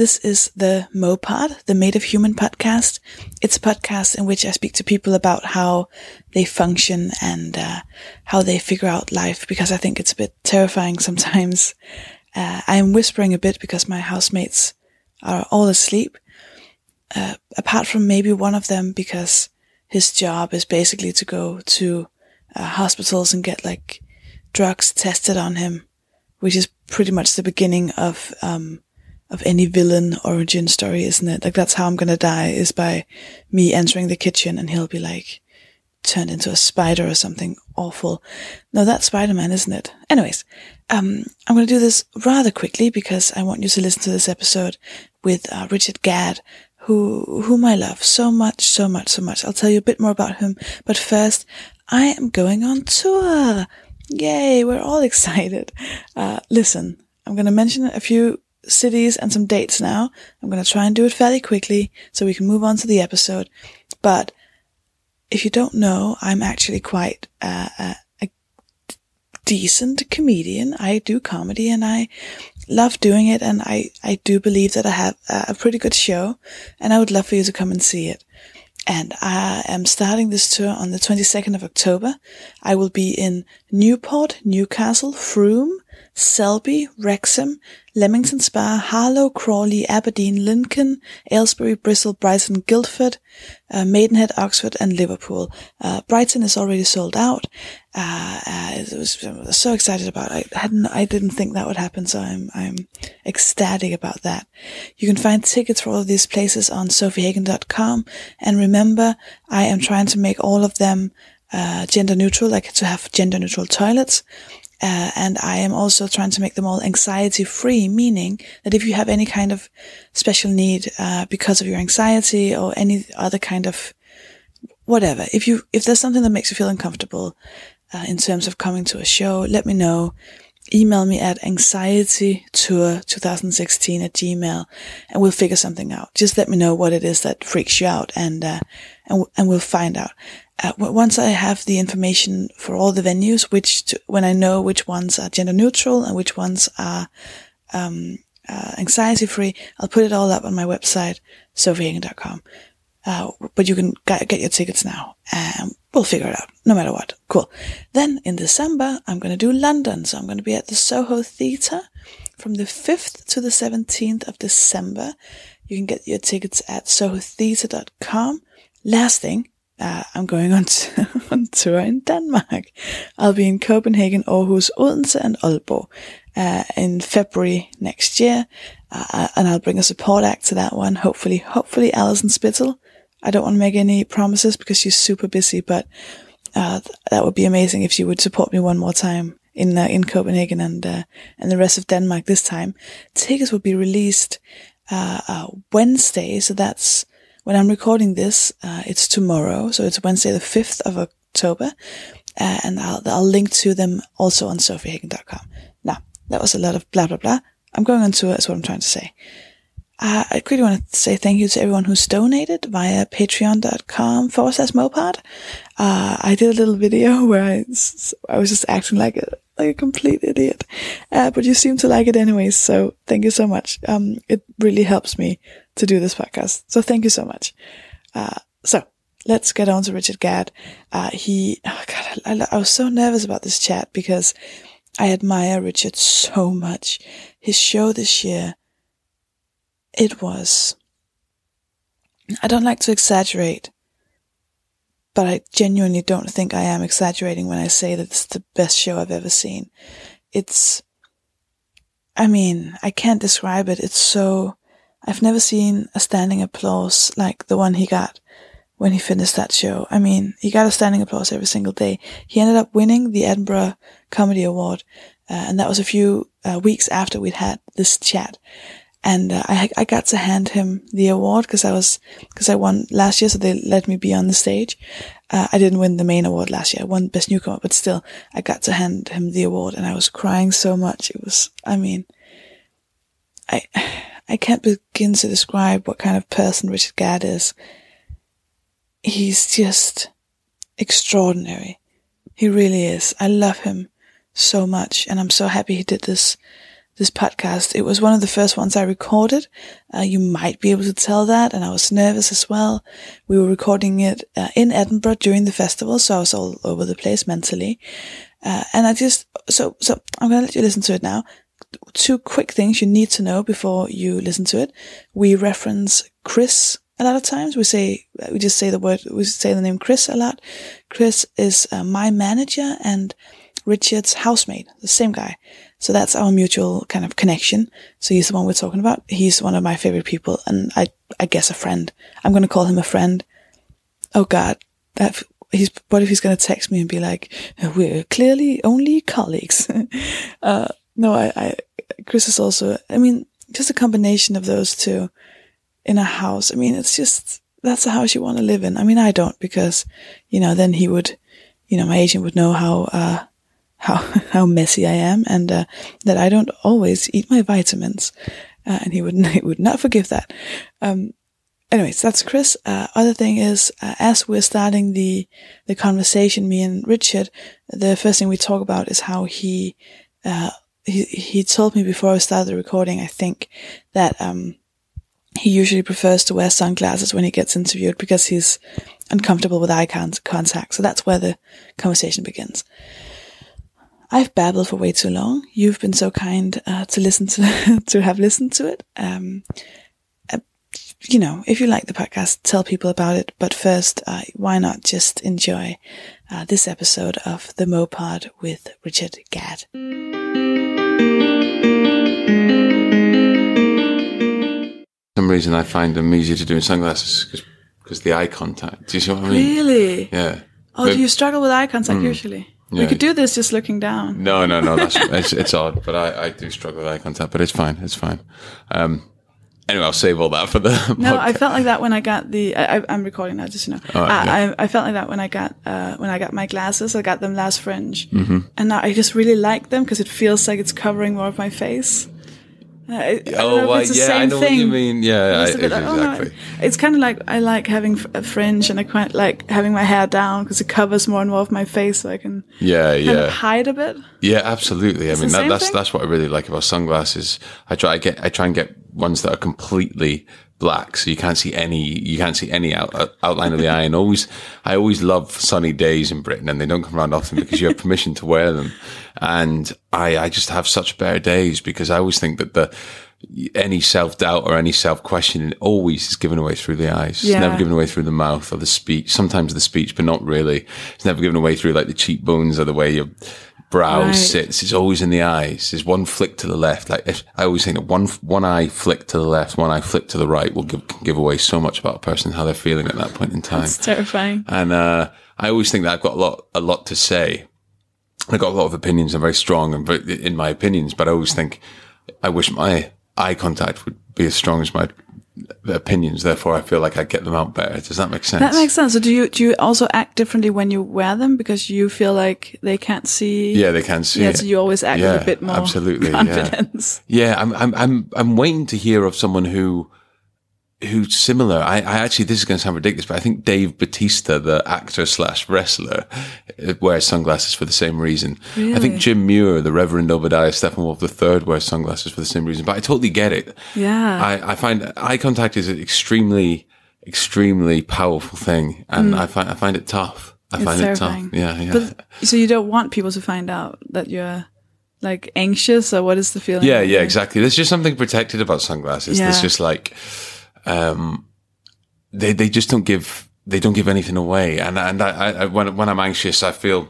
This is the MoPod, the Made of Human podcast. It's a podcast in which I speak to people about how they function and how they figure out life, because I think it's a bit terrifying sometimes. I'm whispering a bit because my housemates are all asleep, apart from maybe one of them, because his job is basically to go to hospitals and get like drugs tested on him, which is pretty much the beginning of any villain origin story, isn't it? Like, that's how I'm gonna die, is by me entering the kitchen and he'll be like turned into a spider or something awful. No, that's Spider-Man, isn't it? Anyways, I'm gonna do this rather quickly because I want you to listen to this episode with Richard Gadd, whom I love so much, so much, so much. I'll tell you a bit more about him, but first, I am going on tour. Yay, we're all excited. Listen, I'm gonna mention a few cities and some dates now. I'm going to try and do it fairly quickly so we can move on to the episode. But if you don't know, I'm actually quite a decent comedian. I do comedy and I love doing it, and I do believe that I have a pretty good show, and I would love for you to come and see it. And I am starting this tour on the 22nd of October. I will be in Newport, Newcastle, Frome, Selby, Wrexham, Leamington Spa, Harlow, Crawley, Aberdeen, Lincoln, Aylesbury, Bristol, Brighton, Guildford, Maidenhead, Oxford, and Liverpool. Brighton is already sold out. I was so excited about it. I didn't think that would happen, so I'm ecstatic about that. You can find tickets for all of these places on sophiehagen.com. And remember, I am trying to make all of them gender neutral, like to have gender neutral toilets. And I am also trying to make them all anxiety-free, meaning that if you have any kind of special need because of your anxiety or any other kind of whatever, if there's something that makes you feel uncomfortable in terms of coming to a show, let me know. Email me at anxietytour2016@gmail.com, and we'll figure something out. Just let me know what it is that freaks you out, and we'll find out. Once I have the information for all the venues, when I know which ones are gender neutral and which ones are anxiety free, I'll put it all up on my website, sophiehagen.com. But you can get your tickets now, and we'll figure it out no matter what. Cool. Then in December, I'm going to do London. So I'm going to be at the Soho Theatre from the 5th to the 17th of December. You can get your tickets at sohotheatre.com. Last thing, I'm going on tour in Denmark. I'll be in Copenhagen, Aarhus, Odense, and Aalborg in February next year. And I'll bring a support act to that one. Hopefully Alison Spittel. I don't want to make any promises because she's super busy, but that would be amazing if she would support me one more time in Copenhagen and the rest of Denmark this time. Tickets will be released Wednesday, so that's when I'm recording this. It's tomorrow, so it's Wednesday, the 5th of October, and I'll link to them also on sophiehagen.com. Now, that was a lot of blah, blah, blah. I'm going on tour, is what I'm trying to say. I really want to say thank you to everyone who's donated via patreon.com/mopod. I did a little video where I was just acting like a complete idiot, but you seem to like it anyways, so thank you so much. It really helps me to do this podcast, so thank you so much. So let's get on to Richard Gadd. I was so nervous about this chat because I admire Richard so much. His show this year, it was, I don't like to exaggerate, but I genuinely don't think I am exaggerating when I say that it's the best show I've ever seen. I can't describe it. It's so, I've never seen a standing applause like the one he got when he finished that show. I mean, he got a standing applause every single day. He ended up winning the Edinburgh Comedy Award, and that was a few weeks after we'd had this chat. And I got to hand him the award because I won last year, so they let me be on the stage. I didn't win the main award last year. I won Best Newcomer, but still, I got to hand him the award, and I was crying so much. It was, I can't begin to describe what kind of person Richard Gadd is. He's just extraordinary. He really is. I love him so much, and I'm so happy he did this this podcast. It was one of the first ones I recorded. You might be able to tell that, and I was nervous as well. We were recording it in Edinburgh during the festival, so I was all over the place mentally. So I'm going to let you listen to it now. Two quick things you need to know before you listen to it. We reference Chris a lot of times. We say the name Chris a lot. Chris is my manager and Richard's housemate, the same guy. So that's our mutual kind of connection. So he's the one we're talking about. He's one of my favorite people, and I guess a friend. I'm going to call him a friend. Oh God, what if he's going to text me and be like, we're clearly only colleagues. No, Chris is also, just a combination of those two in a house. That's a house you want to live in. I don't, because, then he would, my agent would know how messy I am, and that I don't always eat my vitamins. And he would not forgive that. Anyways, that's Chris. Other thing is, as we're starting the conversation, me and Richard, the first thing we talk about is how he told me before I started the recording, I think, that he usually prefers to wear sunglasses when he gets interviewed because he's uncomfortable with eye contact. So that's where the conversation begins. I've babbled for way too long. You've been so kind to listen to to have listened to it. If you like the podcast, tell people about it. But first, why not just enjoy this episode of The Mopod with Richard Gadd. For some reason, I find them easier to do in sunglasses because the eye contact. Do you see what I mean? Really? Yeah. Oh, do you struggle with eye contact usually? Yeah. We could do this just looking down. No. That's, it's odd, but I do struggle with eye contact, but it's fine. It's fine. Anyway, I'll save all that for the podcast. No, I felt like that when I got I'm recording now, just so you know. Oh, yeah. I felt like that when I got my glasses. I got them last fringe, and now I just really like them because it feels like it's covering more of my face. I know what you mean. Yeah, exactly. It's kind of like I like having a fringe, and I quite like having my hair down because it covers more and more of my face, so I can kind of hide a bit. Yeah, absolutely. That's what I really like about sunglasses. I try and get ones that are completely black, so you can't see any outline of the eye. And I always love sunny days in Britain, and they don't come around often because you have permission to wear them. And I just have such better days because I always think that any self doubt or any self questioning always is given away through the eyes. It's never given away through the mouth or the speech. Sometimes the speech, but not really. It's never given away through like the cheekbones or the way you're brow sits. It's always in the eyes. There's one flick to the left. Like I always think that one eye flick to the left, one eye flick to the right will give away so much about a person, how they're feeling at that point in time. It's terrifying. And I always think that I've got a lot to say. I've got a lot of opinions. I'm very strong in my opinions, but I always think I wish my eye contact would be as strong as my opinions. Therefore, I feel like I get them out better. Does that make sense? That makes sense. So do you also act differently when you wear them because you feel like they can't see? Yeah, they can't see. Yeah, so you always act with a bit more confidence. Yeah, I'm waiting to hear of someone who's similar. I actually, this is going to sound ridiculous, but I think Dave Bautista, the actor / wrestler, wears sunglasses for the same reason. Really? I think Jim Muir, the Reverend Obadiah Stephenwolf III, wears sunglasses for the same reason. But I totally get it. Yeah. I find eye contact is an extremely, extremely powerful thing, and I find it tough. It's terrifying. Yeah. But, so you don't want people to find out that you're like anxious, or what is the feeling? Yeah, exactly. There's just something protected about sunglasses. Yeah. There's just like. They just don't give anything away. And I when I'm anxious, I feel,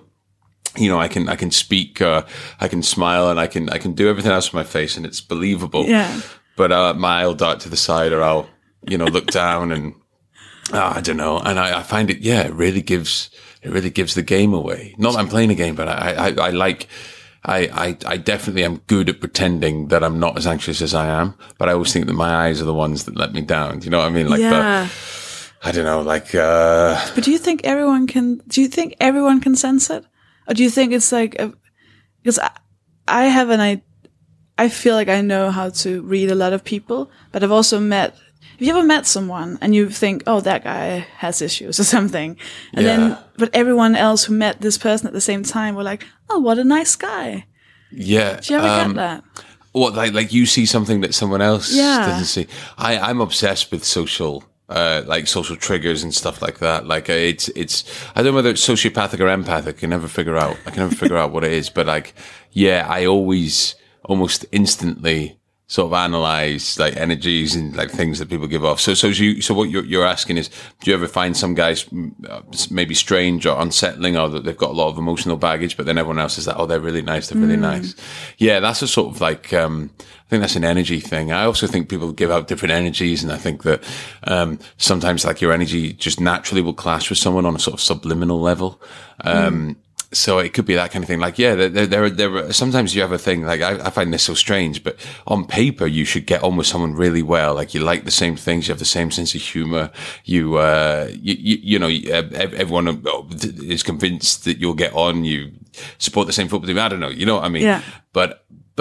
I can speak, I can smile, and I can do everything else with my face, and it's believable. Yeah. But, I'll dart to the side, or I'll, look down and, I don't know. And I find it, yeah, it really gives the game away. Not that I'm playing a game, but I definitely am good at pretending that I'm not as anxious as I am, but I always think that my eyes are the ones that let me down. Do you know what I mean? But do you think everyone can sense it? Or do you think it's like, because I feel like I know how to read a lot of people, but I've also have you ever met someone and you think, oh, that guy has issues or something? And then, but everyone else who met this person at the same time were like, oh, what a nice guy. Yeah. Do you ever get that? What, like you see something that someone else doesn't see? I'm obsessed with social, like social triggers and stuff like that. Like it's I don't know whether it's sociopathic or empathic. I can never figure out what it is. But like, yeah, I always almost instantly sort of analyze like energies and like things that people give off. So what you're asking is, do you ever find some guys maybe strange or unsettling, or that they've got a lot of emotional baggage, but then everyone else is like, oh, they're really nice. They're really nice. Yeah. That's a sort of like, I think that's an energy thing. I also think people give out different energies. And I think that, sometimes like your energy just naturally will clash with someone on a sort of subliminal level. So it could be that kind of thing. Like, yeah, there. Sometimes you have a thing. Like, I find this so strange, but on paper, you should get on with someone really well. Like, you like the same things. You have the same sense of humor. You know, everyone is convinced that you'll get on. You support the same football team. I don't know. You know what I mean? Yeah. But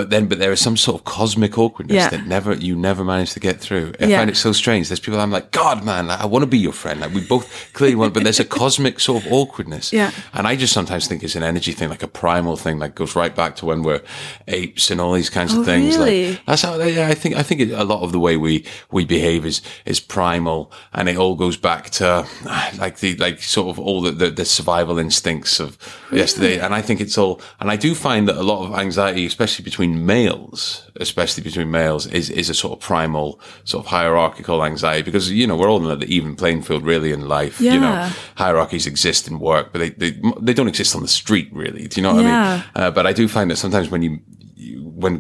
there is some sort of cosmic awkwardness that you never manage to get through. I find it so strange. There's people I'm like, God, man, like, I want to be your friend. Like, we both clearly want, but there's a cosmic sort of awkwardness. Yeah. And I just sometimes think it's an energy thing, like a primal thing, like goes right back to when we're apes and all these kinds of things. Really? Like, that's how. Yeah, I think a lot of the way we behave is primal, and it all goes back to like sort of all the survival instincts of yesterday. And I think it's all. And I do find that a lot of anxiety, especially between males, is a sort of primal, sort of hierarchical anxiety, because, you know, we're all on the even playing field really in life. You know, hierarchies exist in work, but they don't exist on the street really. Do you know what I mean? But I do find that sometimes when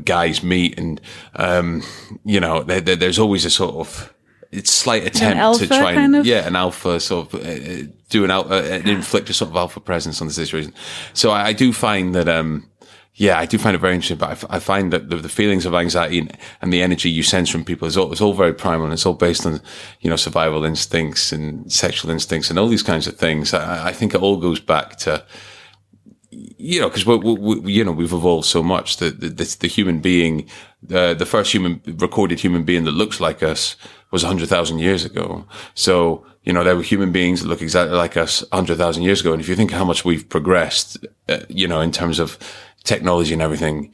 guys meet and, you know, there's always a sort of, it's slight attempt to try and, an alpha sort of, inflict a sort of alpha presence on the situation. So I do find that, yeah, I do find it very interesting, but I find that the feelings of anxiety and the energy you sense from people is all very primal, and it's all based on, you know, survival instincts and sexual instincts and all these kinds of things. I think it all goes back to, you know, because we you know, we've evolved so much that the human being, the first recorded human being that looks like us was 100,000 years ago. So, you know, there were human beings that look exactly like us 100,000 years ago, and if you think how much we've progressed, you know, in terms of technology and everything,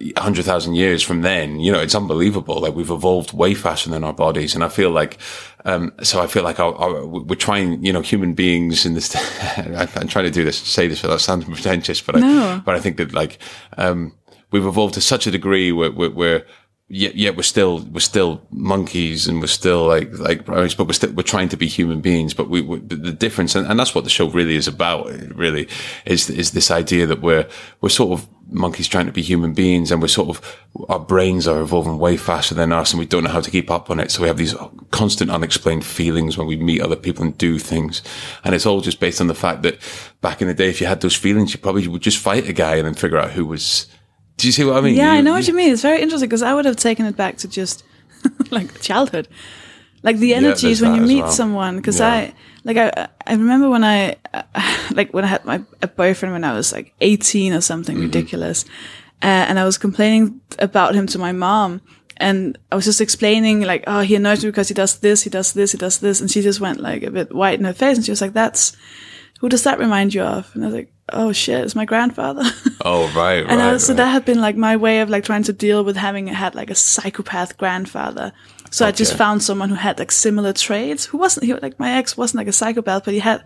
100,000 years from then, you know, it's unbelievable. Like, we've evolved way faster than our bodies. And I feel like, we're trying, you know, human beings in this, I'm trying to say this without sounding pretentious, but I think that, like, we've evolved to such a degree where yet we're still monkeys, and we're still like primates, but we're trying to be human beings. But the difference, and that's what the show really is about. Really, is this idea that we're sort of monkeys trying to be human beings, and we're sort of, our brains are evolving way faster than us, and we don't know how to keep up on it. So we have these constant unexplained feelings when we meet other people and do things, and it's all just based on the fact that back in the day, if you had those feelings, you probably would just fight a guy and then figure out who was. Do you see what I mean? Yeah, I know what you mean. It's very interesting, because I would have taken it back to just like childhood, like the energies when you meet someone. Because I remember when I had a boyfriend when I was like 18 or something ridiculous, and I was complaining about him to my mom, and I was just explaining like, oh, he annoys me because he does this, he does this, he does this, and she just went like a bit white in her face, and she was like, that's. Who does that remind you of? And I was like, oh shit, it's my grandfather. Oh, right, and right. So that had been like my way of like trying to deal with having had like a psychopath grandfather. So okay. I just found someone who had like similar traits, my ex wasn't like a psychopath, but he had,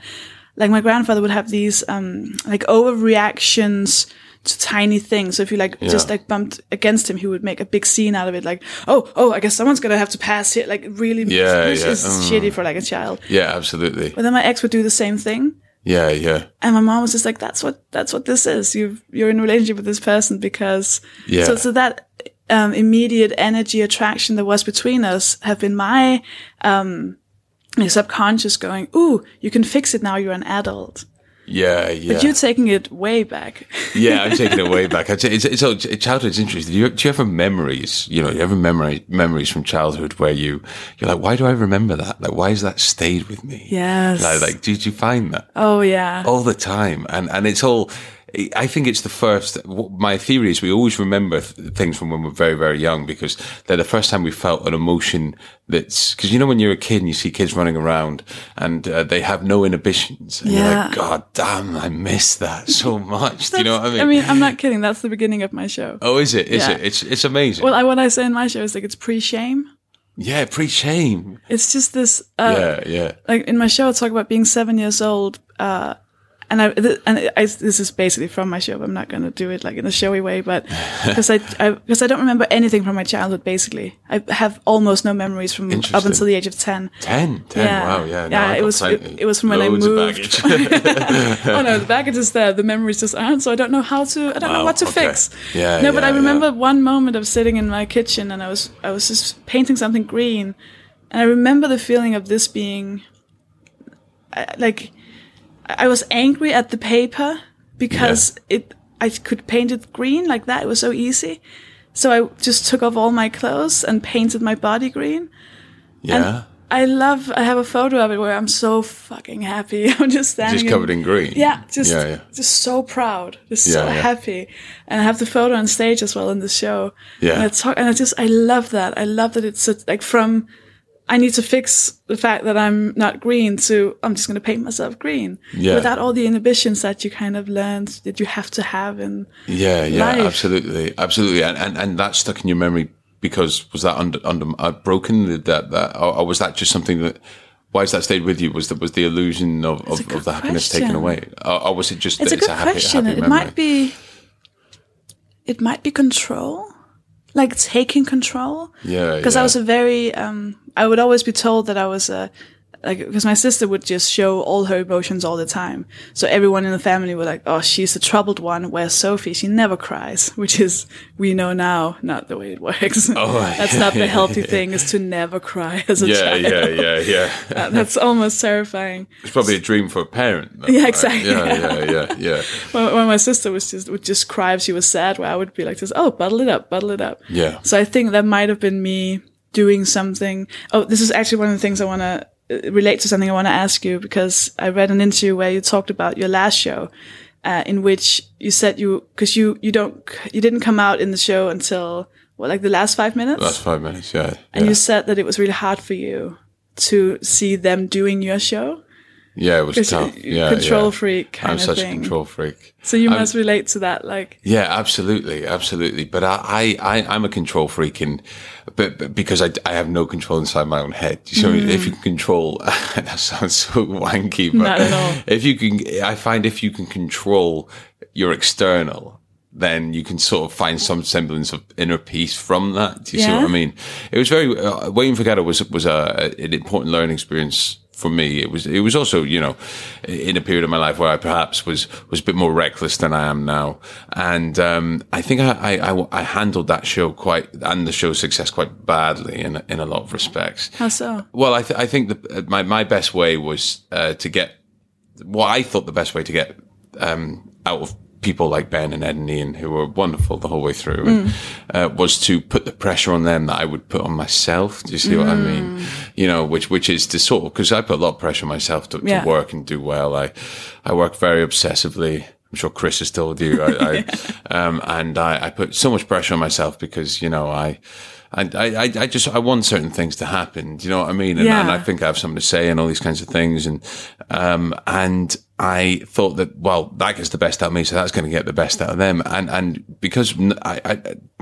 like, my grandfather would have these, like, overreactions to tiny things. So if you just like bumped against him, he would make a big scene out of it. Like, oh, I guess someone's going to have to pass here. Like, really, shitty for like a child. Yeah, absolutely. But then my ex would do the same thing. Yeah, yeah. And my mom was just like, that's what this is. You're in a relationship with this person because so that immediate energy attraction that was between us have been my subconscious going, ooh, you can fix it now, you're an adult. Yeah, yeah. But you're taking it way back. Yeah, I'm taking it way back. I'd say it's childhood's interesting. Do you ever memories? You know, memories from childhood where you're like, why do I remember that? Like, why has that stayed with me? Yes. Like, did you find that? Oh yeah, all the time. And it's all. I think it's the first, my theory is we always remember things from when we're very, very young, because they're the first time we felt an emotion that's, because you know when you're a kid and you see kids running around and they have no inhibitions and you're like, God damn, I miss that so much. Do you know what I mean? I mean, I'm not kidding. That's the beginning of my show. Oh, is it? Is it? It's amazing. Well, what I say in my show is like, it's pre-shame. Yeah, pre-shame. It's just this, like in my show, I talk about being 7 years old, And this is basically from my show. But I'm not going to do it like in a showy way, but because I don't remember anything from my childhood. Basically, I have almost no memories from up until the age of 10. Wow, yeah. No, it was from when I moved. Oh no, the baggage is there. The memories just aren't. So I don't know how to. I don't know what to fix. Yeah. No, but I remember one moment of sitting in my kitchen and I was just painting something green, and I remember the feeling of this being, like. I was angry at the paper because I could paint it green like that. It was so easy. So I just took off all my clothes and painted my body green. Yeah. And I have a photo of it where I'm so fucking happy. I'm just standing. Just covered in green. Yeah. Just so proud. Just so happy. And I have the photo on stage as well in the show. Yeah. And I love that. I love that it's like from, I need to fix the fact that I'm not green to I'm just going to paint myself green without all the inhibitions that you kind of learned that you have to have in life. Absolutely. And that stuck in your memory because was that broken that, or was that just something that, why has that stayed with you? Was the illusion of the happiness taken away? Or was it just, it's a happy question. Happy memory? It might be control. Like taking control. Yeah. Because I was a very, I would always be told that I was because my sister would just show all her emotions all the time. So everyone in the family were like, oh, she's the troubled one. Whereas Sophie, she never cries, which is, we know now, not the way it works. Oh, that's not the healthy thing is to never cry as a child. Yeah. That's almost terrifying. It's probably a dream for a parent. Though, yeah, exactly. Right? Yeah. When my sister would just cry if she was sad, where I would be like this, oh, bottle it up. Yeah. So I think that might have been me doing something. Oh, this is actually one of the things I want to, relate to something I want to ask you, because I read an interview where you talked about your last show, in which you said you didn't come out in the show until the last 5 minutes? Last 5 minutes, yeah. And you said that it was really hard for you to see them doing your show. Yeah, it was tough. Control freak kind of thing. I'm such a control freak. So you must relate to that, like. Yeah, absolutely. But I'm a control freak, but because I have no control inside my own head. So if you can control, that sounds so wanky, but not at all. If you can control your external, then you can sort of find some semblance of inner peace from that. Do you see what I mean? It was very, Wayne Forgetta was an important learning experience. For me, it was also, in a period of my life where I perhaps was a bit more reckless than I am now. And I think I handled that show and the show's success quite badly in a lot of respects. How so? Well, I think my best way was to get what I thought the best way to get out of people like Ben and Ed and Ian, who were wonderful the whole way through, and was to put the pressure on them that I would put on myself. Do you see what I mean? Which is to sort of, because I put a lot of pressure on myself to work and do well. I work very obsessively. I'm sure Chris has told you. And I put so much pressure on myself because, I want certain things to happen. Do you know what I mean? And I think I have something to say and all these kinds of things. And I thought that, that gets the best out of me, so that's going to get the best out of them. And because none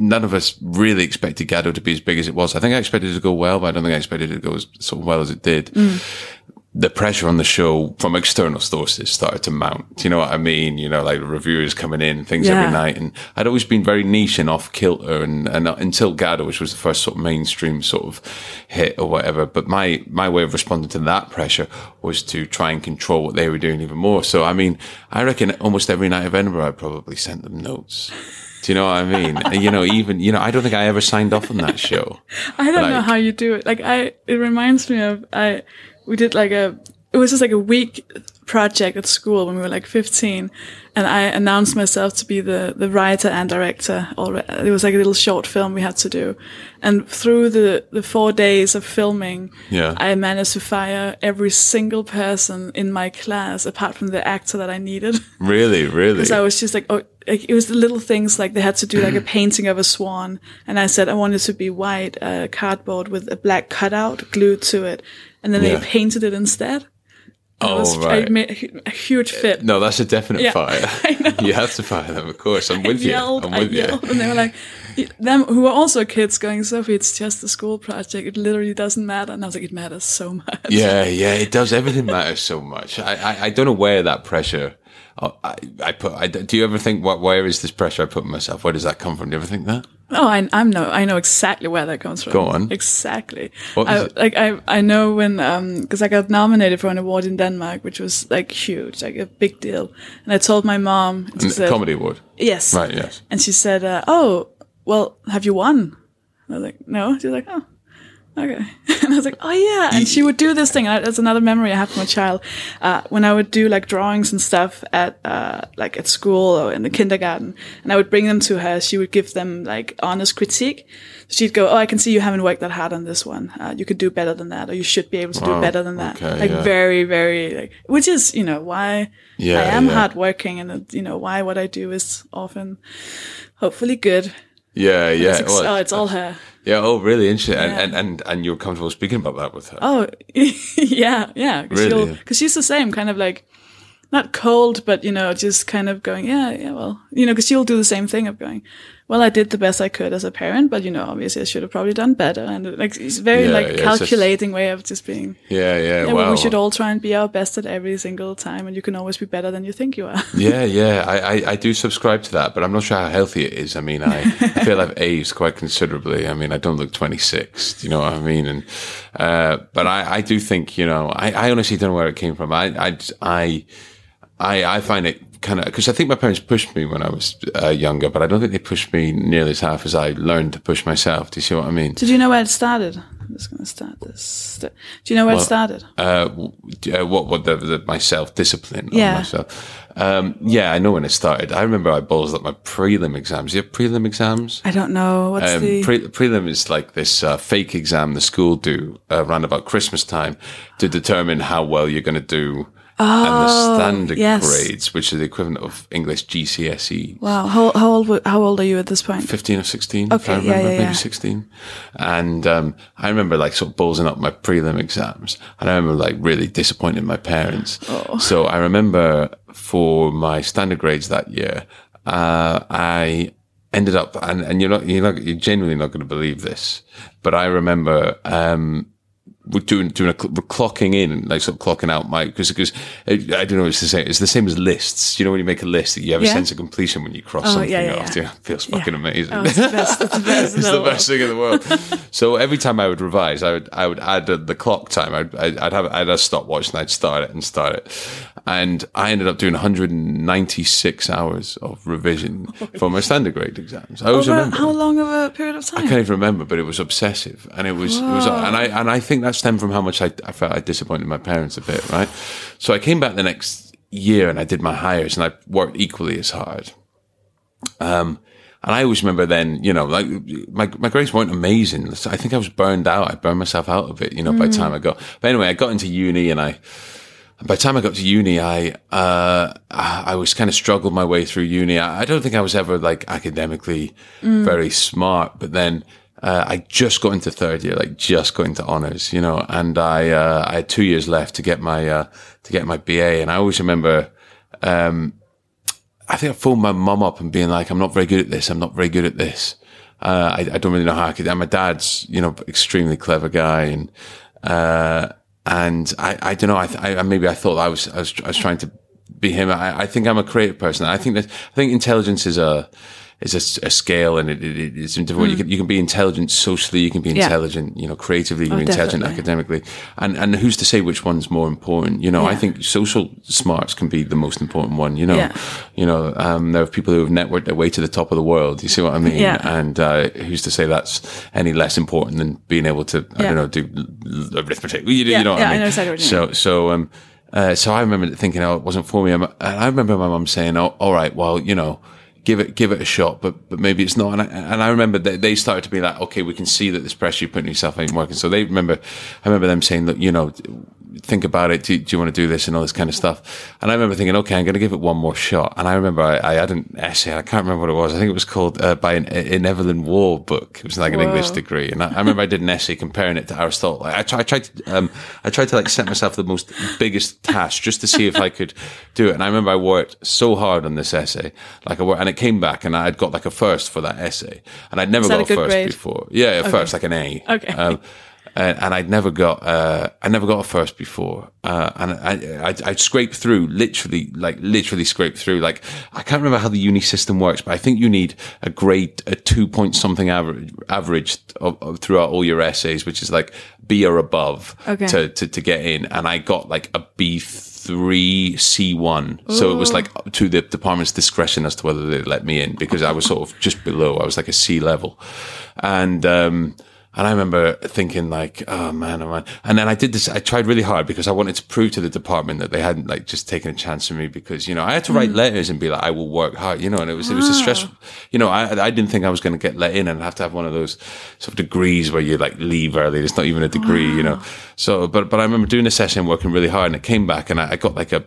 of us really expected Gado to be as big as it was. I think I expected it to go well, but I don't think I expected it to go as sort of well as it did. The pressure on the show from external sources started to mount. Do you know what I mean? Like reviewers coming in, things every night. And I'd always been very niche and off kilter and until Gado, which was the first sort of mainstream sort of hit or whatever. But my way of responding to that pressure was to try and control what they were doing even more. So, I mean, I reckon almost every night of Edinburgh, I probably sent them notes. Do you know what I mean? I don't think I ever signed off on that show. I don't know how you do it. It reminds me of, we did it was just like a week project at school when we were like 15, and I announced myself to be the writer and director. It was like a little short film we had to do, and through the 4 days of filming, I managed to fire every single person in my class apart from the actor that I needed. Really Because I was just like, oh, it was the little things, like they had to do like a painting of a swan, and I said I wanted to be white cardboard with a black cutout glued to it, and then they painted it instead. I made a huge fit. No, that's a definite fire. I know. You have to fire them, of course. I yelled, and they were like, them who were also kids going, Sophie, it's just a school project. It literally doesn't matter. And I was like, it matters so much. Yeah, it does. Everything matters so much. I don't know where that pressure. Do you ever think, where is this pressure I put on myself? Where does that come from? Do you ever think that? Oh, I know exactly where that comes from. Go on. Exactly. I know when, because I got nominated for an award in Denmark, which was like huge, like a big deal. And I told my mom. The Comedy Award? Yes. Right, yes. And she said, oh, well, have you won? And I was like, no. She's like, oh. Okay. And I was like, oh yeah. And she would do this thing. And that's another memory I have from a child. When I would do like drawings and stuff at school or in the kindergarten, and I would bring them to her, she would give them like honest critique. She'd go, oh, I can see you haven't worked that hard on this one. You could do better than that, or you should be able to do better than that. Okay, very, very, like, which is, why I am hardworking, and, why what I do is often hopefully good. Yeah. It's all her. Yeah. Oh, really interesting. Yeah. And you're comfortable speaking about that with her. Oh, yeah. Really? Because she's the same, kind of like, not cold, but just kind of going, yeah. Well, because she'll do the same thing of going, well, I did the best I could as a parent, but obviously I should have probably done better. And like, it's very calculating way of just being. Yeah. Wow. We should all try and be our best at every single time, and you can always be better than you think you are. Yeah. I do subscribe to that, but I'm not sure how healthy it is. I mean, I feel I've aged quite considerably. I mean, I don't look 26. Do you know what I mean? And but I do think I honestly don't know where it came from. I find it. Kind of, because I think my parents pushed me when I was younger, but I don't think they pushed me nearly as hard as I learned to push myself. Do you see what I mean? So do you know where it started? I'm just going to start this. Do you know where it started? My self-discipline on myself. I know when it started. I remember I ballsed up my prelim exams. Do you have prelim exams? I don't know. What's the... Prelim is like this fake exam the school do around about Christmas time to determine how well you're going to do. Oh, and the standard grades, which are the equivalent of English GCSEs. Wow, how old are you at this point? 15 or 16, okay, if I remember, maybe 16. And I remember like sort of ballsing up my prelim exams, and I remember like really disappointing my parents. Oh. So I remember for my standard grades that year, I ended up, and you're genuinely not going to believe this, but I remember. We're doing clocking in, like sort of clocking out my, because I don't know, it's the same as lists. You know, when you make a list, you have a sense of completion when you cross something off. Yeah. It feels fucking amazing. Oh, it's the best it's the best thing in the world. So every time I would revise, I would add the clock time. I'd have a stopwatch, and I'd start it. And I ended up doing 196 hours of revision for my standard grade exams. I always remember. How long of a period of time? I can't even remember, but it was obsessive, and it was, and I think that stemmed from how much I felt I disappointed my parents a bit, right? So I came back the next year and I did my hires, and I worked equally as hard. And I always remember then, like my grades weren't amazing. I think I was burned out. I burned myself out a bit, by the time I got. But anyway, I got into uni, and I was kind of struggled my way through uni. I don't think I was ever like academically very smart, but then. I just got into third year, honors, and I had 2 years left to get my BA. And I always remember, I think I phoned my mum up and being like, I'm not very good at this. I don't really know how I could. And my dad's, extremely clever guy, and I don't know. Maybe I thought I was trying to be him. I think I'm a creative person. I think intelligence is a scale, and it's different. You can be intelligent socially, you can be intelligent, creatively, you can be intelligent academically, and who's to say which one's more important? I think social smarts can be the most important one. There are people who have networked their way to the top of the world. You see what I mean? Yeah. And who's to say that's any less important than being able to do arithmetic? You know what I mean? I know exactly what you mean. So So I remember thinking, oh, it wasn't for me. And I remember my mum saying, oh, all right, well, you know, give it a shot, but maybe it's not. And I remember they started to be like, okay, we can see that this pressure you're putting yourself ain't working. So I remember them saying, look, you know, think about it. Do you want to do this and all this kind of stuff? And I remember thinking, okay, I'm going to give it one more shot. And I remember I had an essay, I can't remember what it was. I think it was called by an Evelyn Waugh book. It was like an English degree. And I remember I did an essay comparing it to Aristotle. I tried to like set myself the most biggest task just to see if I could do it. And I remember I worked so hard on this essay, and it came back, and I'd got like a first for that essay, and I'd never got a first grade before. Yeah, okay. First, like an A. Okay. And I never got a first before, and I scraped through, literally scraped through. Like, I can't remember how the uni system works, but I think you need a grade, a 2 point something average throughout all your essays, which is like B or above, to get in. And I got like a B3, C1. Ooh. So it was like up to the department's discretion as to whether they let me in, because I was sort of just below. I was like a C level, and I remember thinking like, oh man. And then I did this, I tried really hard because I wanted to prove to the department that they hadn't like just taken a chance on me, because, you know, I had to write letters and be like, I will work hard, you know, and it was a stressful, you know, I didn't think I was going to get let in and have to have one of those sort of degrees where you like leave early. It's not even a degree, you know? So, but I remember doing a session, working really hard, and it came back, and I got like a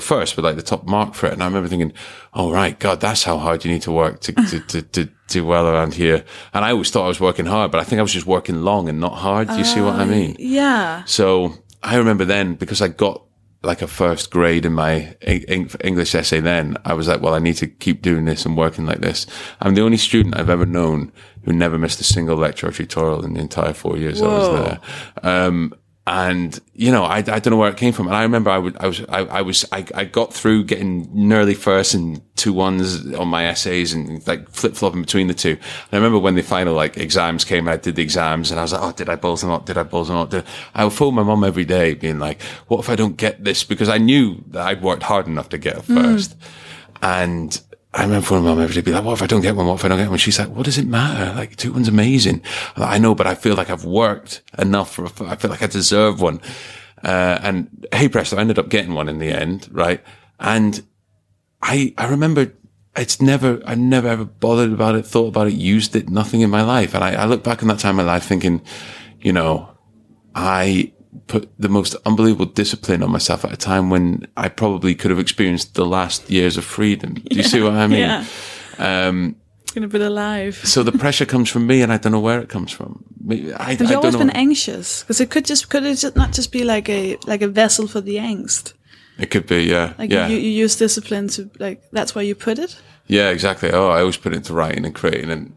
first with like the top mark for it. And I remember thinking, oh, right, God, that's how hard you need to work to do well around here. And I always thought I was working hard, but I think I was just working long and not hard. Do you see what I mean? Yeah. So I remember then, because I got like a first grade in my English essay then, I was like, well, I need to keep doing this and working like this. I'm the only student I've ever known who never missed a single lecture or tutorial in the entire 4 years I was there. And, you know, I don't know where it came from. And I remember I got through getting nearly first and 2 1s on my essays, and like flip flopping between the two. And I remember when the final like exams came, and I did the exams, and I was like, oh, did I balls or not? Did I balls or not? I would phone my mum every day being like, what if I don't get this? Because I knew that I'd worked hard enough to get a first. And I remember phoning my mum every day, be like, what if I don't get one? What if I don't get one? She's like, what does it matter? Like, 2 1's amazing. I'm like, I know, but I feel like I've worked enough I feel like I deserve one. And hey, presto, I ended up getting one in the end, right? And I remember I never ever bothered about it, thought about it, used it, nothing in my life. And I look back on that time in my life thinking, you know, I put the most unbelievable discipline on myself at a time when I probably could have experienced the last years of freedom. Do you see what I mean? Yeah. Gonna be alive. So the pressure comes from me, and I don't know where it comes from. Have you always been anxious? Because could it not just be like a vessel for the angst? It could be, yeah. Like, yeah. You use discipline to, like, that's where you put it? Yeah, exactly. Oh, I always put it into writing and creating and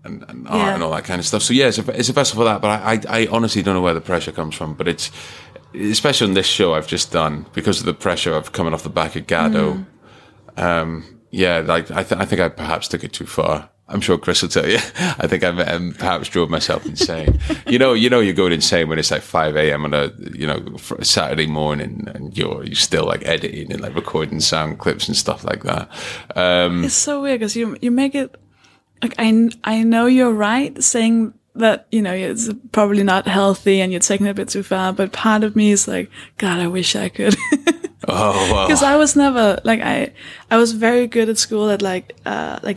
art and all that kind of stuff. So yeah, it's a vessel for that, but I honestly don't know where the pressure comes from, but it's, especially on this show I've just done, because of the pressure of coming off the back of Gado, I think I perhaps took it too far. I'm sure Chris will tell you. I think I perhaps drove myself insane. you know, you're going insane when it's like 5 a.m. on a, you know, Saturday morning, and you're still like editing and like recording sound clips and stuff like that. It's so weird because you make it. Like, I know you're right saying that, you know, it's probably not healthy and you're taking it a bit too far. But part of me is like, God, I wish I could. Oh, wow. Because I was never like I was very good at school at like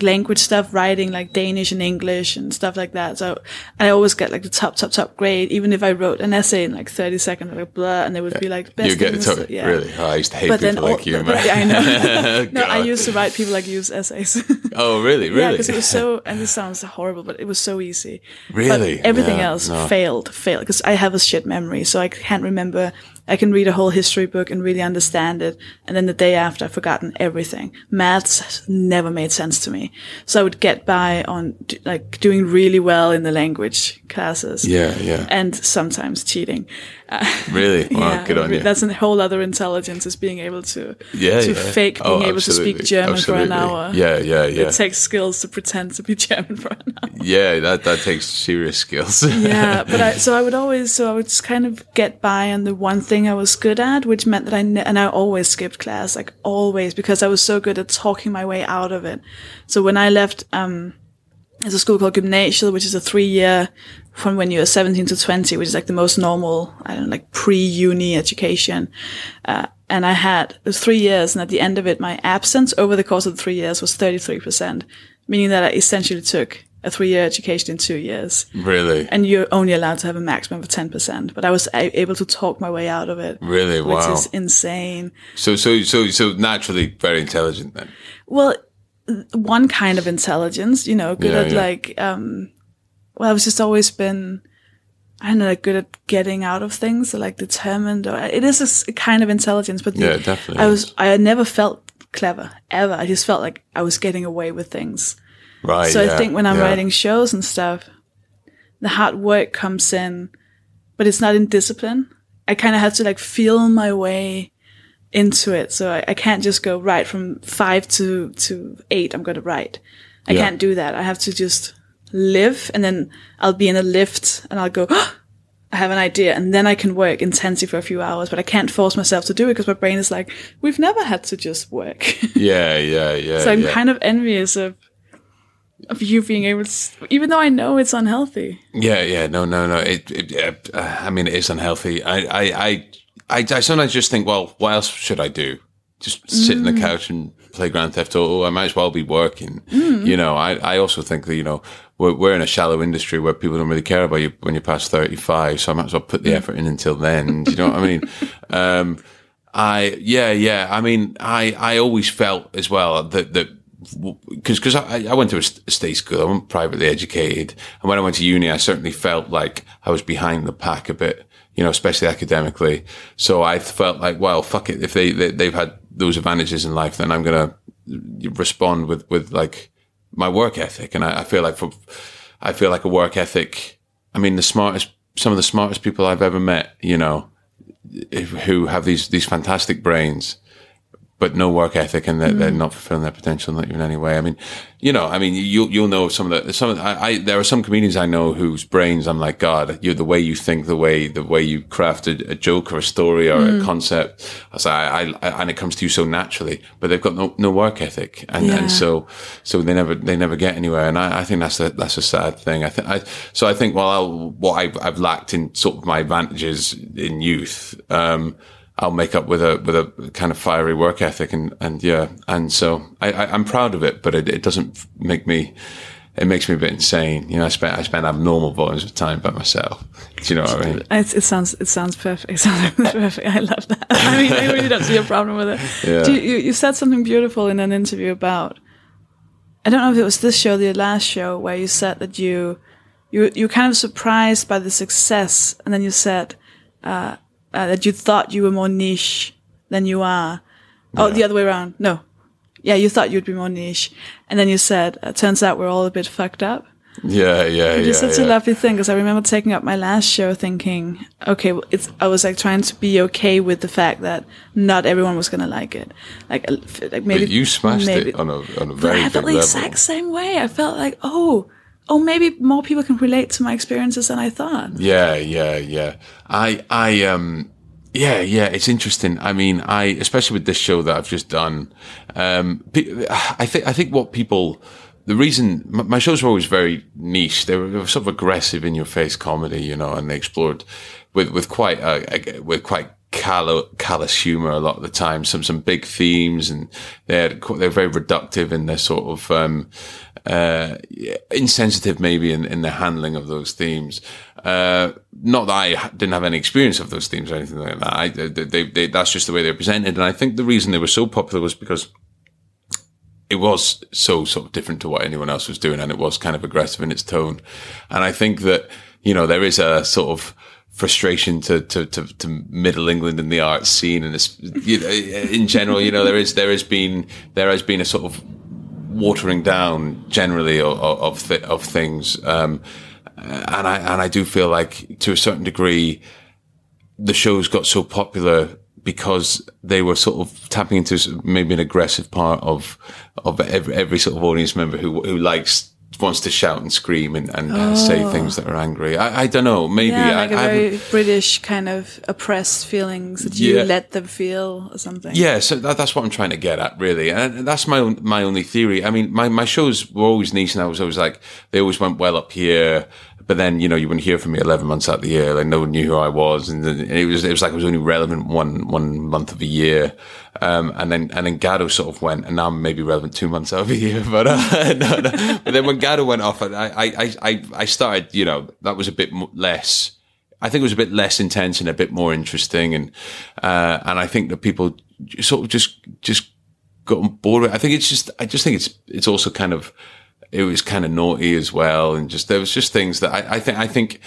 language stuff, writing like Danish and English and stuff like that. So I always get like the top grade, even if I wrote an essay in like 30 seconds, like blah, and they would be like best. You get the top, yeah. Really? Oh, I used to hate people like you, man. Yeah, I know. No, I used to write people like use essays. Oh, really? Really? Yeah, because it was so. And this sounds horrible, but it was so easy. Really? But everything else failed because I have a shit memory, so I can't remember. I can read a whole history book and really understand it. And then the day after, I've forgotten everything. Maths never made sense to me. So I would get by on like doing really well in the language classes. Yeah, yeah. And sometimes cheating. Really? Wow, yeah, good on you. That's a whole other intelligence, is being able to fake being able to speak German for an hour. Yeah, yeah, yeah. It takes skills to pretend to be German for an hour. Yeah, that takes serious skills. Yeah, but I would just kind of get by on the one thing I was good at, which meant that I always skipped class, like always, because I was so good at talking my way out of it. So when I left, there's a school called Gymnasial, which is a 3-year from when you're 17 to 20, which is like the most normal, I don't know, like pre-uni education. And I had 3 years, and at the end of it, my absence over the course of the 3 years was 33%, meaning that I essentially took a 3-year education in 2 years. Really? And you're only allowed to have a maximum of 10%, but I was able to talk my way out of it. Really? Wow. Which is insane. So naturally very intelligent then. Well, one kind of intelligence, you know, good at like, well, I was just always been, I don't know, like good at getting out of things, or like determined. Or it is a kind of intelligence, but definitely. I never felt clever ever. I just felt like I was getting away with things. Right. So I think when I'm writing shows and stuff, the hard work comes in, but it's not in discipline. I kind of have to like feel my way into it. So I can't just go right from 5 to 8. I'm going to write. I can't do that. I have to just live, and then I'll be in a lift and I'll go, oh, I have an idea, and then I can work intensely for a few hours, but I can't force myself to do it because my brain is like, we've never had to just work. So I'm kind of envious of you being able to, even though I know it's unhealthy. No. I mean, it is unhealthy. I sometimes just think, well, what else should I do? Just sit on the couch and play Grand Theft Auto. I might as well be working. You know, I also think that, you know, we're in a shallow industry where people don't really care about you when you're past 35. So I might as well put the effort in until then. Do you know what I mean? I mean, I always felt as well that because I went to a state school. I wasn't privately educated. And when I went to uni, I certainly felt like I was behind the pack a bit, you know, especially academically. So I felt like, well, fuck it. If they've had those advantages in life, then I'm going to respond with like my work ethic. And I feel like a work ethic. I mean, some of the smartest people I've ever met, you know, who have these fantastic brains, but no work ethic, and they're not fulfilling their potential, not even in any way. I mean, you know, you'll know there are some comedians I know whose brains I'm like, God, the way you think, the way you crafted a joke or a story or a concept, and it comes to you so naturally, but they've got no work ethic, and so they never get anywhere, and I think that's a sad thing. I've lacked in sort of my advantages in youth, I'll make up with a kind of fiery work ethic, and so I'm proud of it, but it doesn't make me. It makes me a bit insane, you know. I spend abnormal volumes of time by myself. Do you know what I mean? It sounds perfect. It sounds perfect. I love that. I mean, I really don't see a problem with it. Yeah. You said something beautiful in an interview about. I don't know if it was this show, the last show, where you said that you're kind of surprised by the success, and then you said. That you thought you were more niche than you are. Yeah. Oh, the other way around. No. Yeah, you thought you'd be more niche. And then you said, turns out we're all a bit fucked up. Which is such a lovely thing, because I remember taking up my last show thinking, okay, well, I was like trying to be okay with the fact that not everyone was going to like it. Like maybe but you smashed it on a very big level. I felt the exact same way. I felt like, oh, maybe more people can relate to my experiences than I thought. Yeah. It's interesting. I mean, especially with this show that I've just done, I think what people, the reason my shows were always very niche, they were sort of aggressive in your face comedy, you know, and they explored with quite callous humor a lot of the time, some big themes, and they're very reductive in their sort of, insensitive maybe in the handling of those themes. Not that I didn't have any experience of those themes or anything like that. That's just the way they're presented. And I think the reason they were so popular was because it was so sort of different to what anyone else was doing, and it was kind of aggressive in its tone. And I think that, you know, there is a sort of frustration to Middle England in the arts scene, and it's, you know, in general, you know, there has been a sort of watering down generally of things, and I do feel like to a certain degree the shows got so popular because they were sort of tapping into maybe an aggressive part of every sort of audience member who wants to shout and scream and say things that are angry. I don't know, maybe very British kind of oppressed feelings that you let them feel or something. Yeah, so that's what I'm trying to get at, really, and that's my only theory. I mean, my shows were always niche, and I was always like, they always went well up here, But then, you know, you wouldn't hear from me 11 months out of the year. Like, no one knew who I was. And then it was like I was only relevant one month of the year. And then Gado sort of went, and now I'm maybe relevant 2 months out of the year. But but then when Gado went off, I started, you know, that was a bit less. I think it was a bit less intense and a bit more interesting. And I think that people sort of just got bored with it. I think it's just, I just think it's also kind of, it was kind of naughty as well, and just there was just things that I think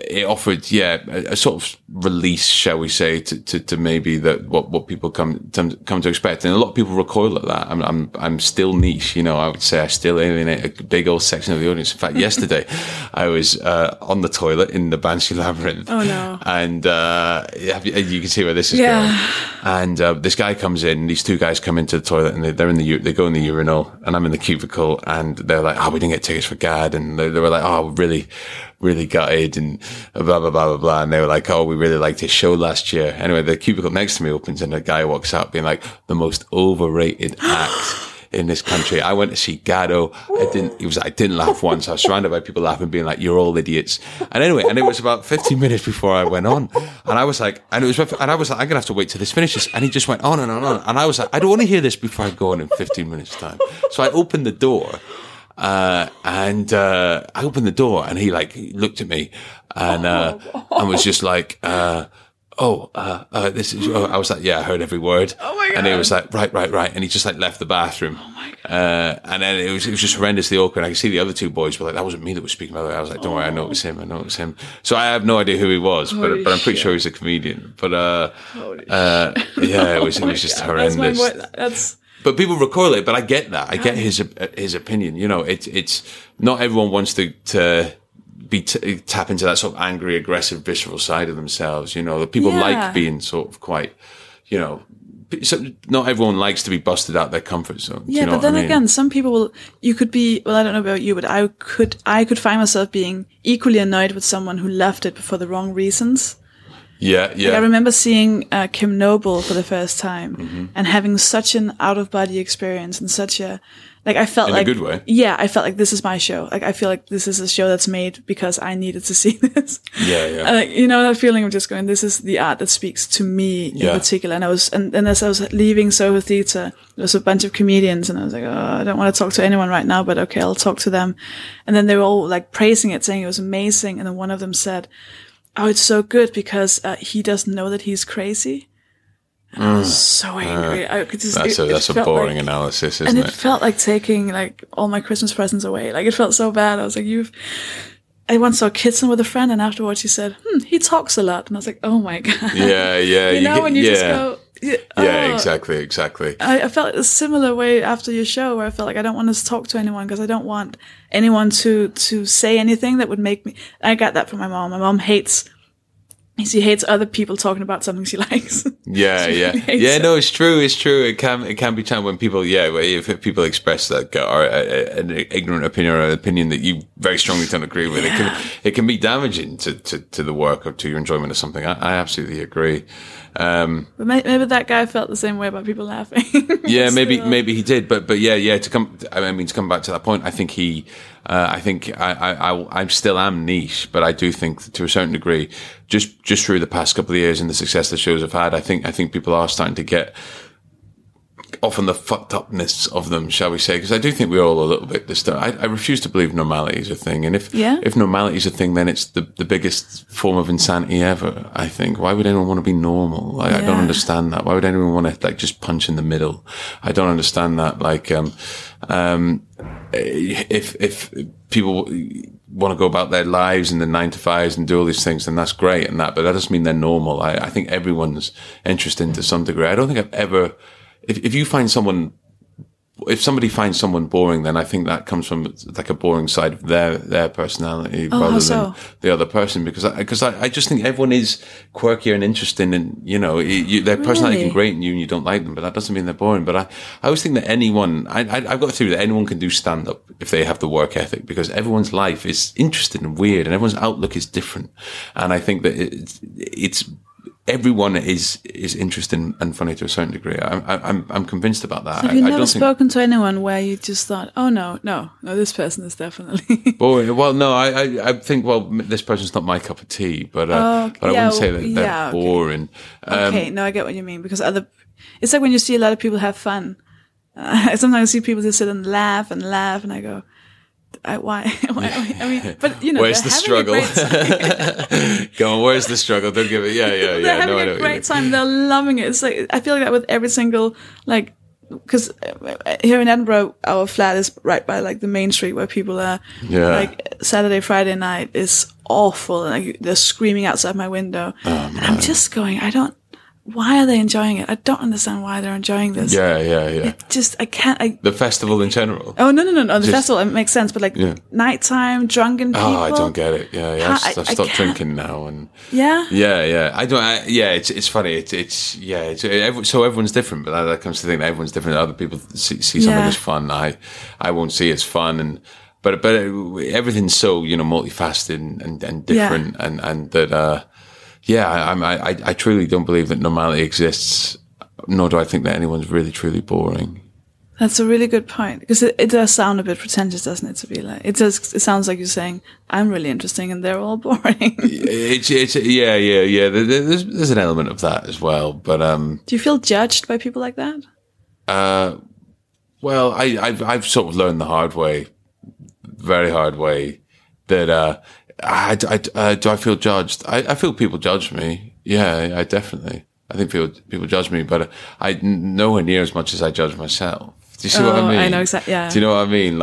it offered a sort of release, shall we say, to maybe that what people come to expect, and a lot of people recoil at that. I'm still niche, you know. I would say I still alienate a big old section of the audience. In fact, yesterday I was on the toilet in the Banshee Labyrinth. Oh no! And you can see where this is going. And this guy comes in. These two guys come into the toilet, and they go in the urinal, and I'm in the cubicle, and they're like, "Oh, we didn't get tickets for Gadd," and they were like, "Oh, really gutted," and blah, blah, blah, blah, blah. And they were like, "Oh, we really liked his show last year." Anyway, the cubicle next to me opens and a guy walks out being like, "The most overrated act in this country. I went to see Gado. I didn't laugh once. I was surrounded by people laughing, being like, you're all idiots." And anyway, and it was about 15 minutes before I went on. And I was like, I'm going to have to wait till this finishes. And he just went on and on and on. And I was like, I don't want to hear this before I go on in 15 minutes time. So I opened the door. I opened the door and he like looked at me and was just like, this is, I was like, yeah, I heard every word. Oh my God. And he was like, right. And he just like left the bathroom. Oh my God. And then it was just horrendously awkward. I could see the other two boys were like, that wasn't me that was speaking. I was like, don't worry. I know it was him. So I have no idea who he was, but I'm pretty sure he was a comedian. But, yeah, it was just horrendous. But people recoil it, but I get that. I get his opinion. You know, it's not everyone wants to tap into that sort of angry, aggressive, visceral side of themselves. You know, that people like being sort of quite, you know, so not everyone likes to be busted out their comfort zone. Yeah, you know, but then again, some people I don't know about you, but I could find myself being equally annoyed with someone who loved it for the wrong reasons. Yeah, yeah. Like I remember seeing Kim Noble for the first time and having such an out-of-body experience and such a... Like, I felt in a good way. Yeah, I felt like this is my show. Like, I feel like this is a show that's made because I needed to see this. Yeah, yeah. And like, you know, that feeling of just going, this is the art that speaks to me in particular. And I was, and as I was leaving Soho Theatre, there was a bunch of comedians and I was like, oh, I don't want to talk to anyone right now, but okay, I'll talk to them. And then they were all like praising it, saying it was amazing. And then one of them said, "Oh, it's so good because he doesn't know that he's crazy." And I was so angry. That's a boring analysis, isn't it? And it felt like taking like all my Christmas presents away. Like it felt so bad. I was like, I once saw Kitson with a friend, and afterwards she said, "He talks a lot," and I was like, "Oh my God." Yeah, yeah. you just go. Yeah, exactly. I felt a similar way after your show, where I felt like I don't want to talk to anyone because I don't want anyone to say anything that would make me. I got that from my mom. My mom hates other people talking about something she likes. Yeah, she really hates it. No, it's true. It can be time when people, if people express that or an ignorant opinion or an opinion that you very strongly don't agree with, it can be damaging to the work or to your enjoyment of something. I absolutely agree. But maybe that guy felt the same way about people laughing. Yeah, maybe he did. But yeah. To come back to that point, I think I still am niche, but I do think to a certain degree, just through the past couple of years and the success the shows have had, I think people are starting to get often the fucked upness of them, shall we say? Because I do think we're all a little bit disturbed. I refuse to believe normality is a thing, and if normality is a thing, then it's the biggest form of insanity ever. I think. Why would anyone want to be normal? I don't understand that. Why would anyone want to like just punch in the middle? I don't understand that. Like, if people want to go about their lives in the 9-to-5s and do all these things, then that's great and that. But that doesn't mean they're normal. I think everyone's interesting to some degree. I don't think I've ever. If somebody finds someone boring, then I think that comes from like a boring side of their personality rather than the other person. Because I just think everyone is quirky and interesting, and you know their personality can grate on you and you don't like them, but that doesn't mean they're boring. But I always think that I've got a theory that anyone can do stand up if they have the work ethic, because everyone's life is interesting and weird and everyone's outlook is different, and I think that it's everyone is interesting and funny to a certain degree. I'm convinced about that. So have you never spoken to anyone where you just thought, oh no, this person is definitely? I think this person's not my cup of tea, but I wouldn't say that they're boring. Okay. Okay, no, I get what you mean, because it's like when you see a lot of people have fun. I sometimes see people just sit and laugh, and I go, why? I mean, but you know, where's the struggle? Go on, where's the struggle? Don't give it. Yeah. They're having a great time. They're loving it. It's like I feel like that with every single because here in Edinburgh, our flat is right by the main street where people are. Yeah. Saturday, Friday night is awful, and they're screaming outside my window. And I'm just going, why are they enjoying it? I don't understand why they're enjoying this. Yeah. It just, I can't. The festival in general. Oh, no. The festival, it makes sense. But nighttime, drunken people. Oh, I don't get it. Yeah. I've stopped drinking now. And Yeah. I don't. It's funny. So everyone's different. But that comes to the thing that everyone's different. Other people see something as fun. I won't see it as fun. But everything's so, multifaceted and different. Yeah. And that, I truly don't believe that normality exists, nor do I think that anyone's really, truly boring. That's a really good point, because it does sound a bit pretentious, doesn't it, to be like... It sounds like you're saying, I'm really interesting and they're all boring. Yeah. There's an element of that as well, but... Do you feel judged by people like that? Well, I've sort of learned the hard way, very hard way, that... do I feel judged? I feel people judge me. Yeah, I definitely. I think people judge me, but I nowhere near as much as I judge myself. Do you see what I mean? I know exactly. Yeah. Do you know what I mean?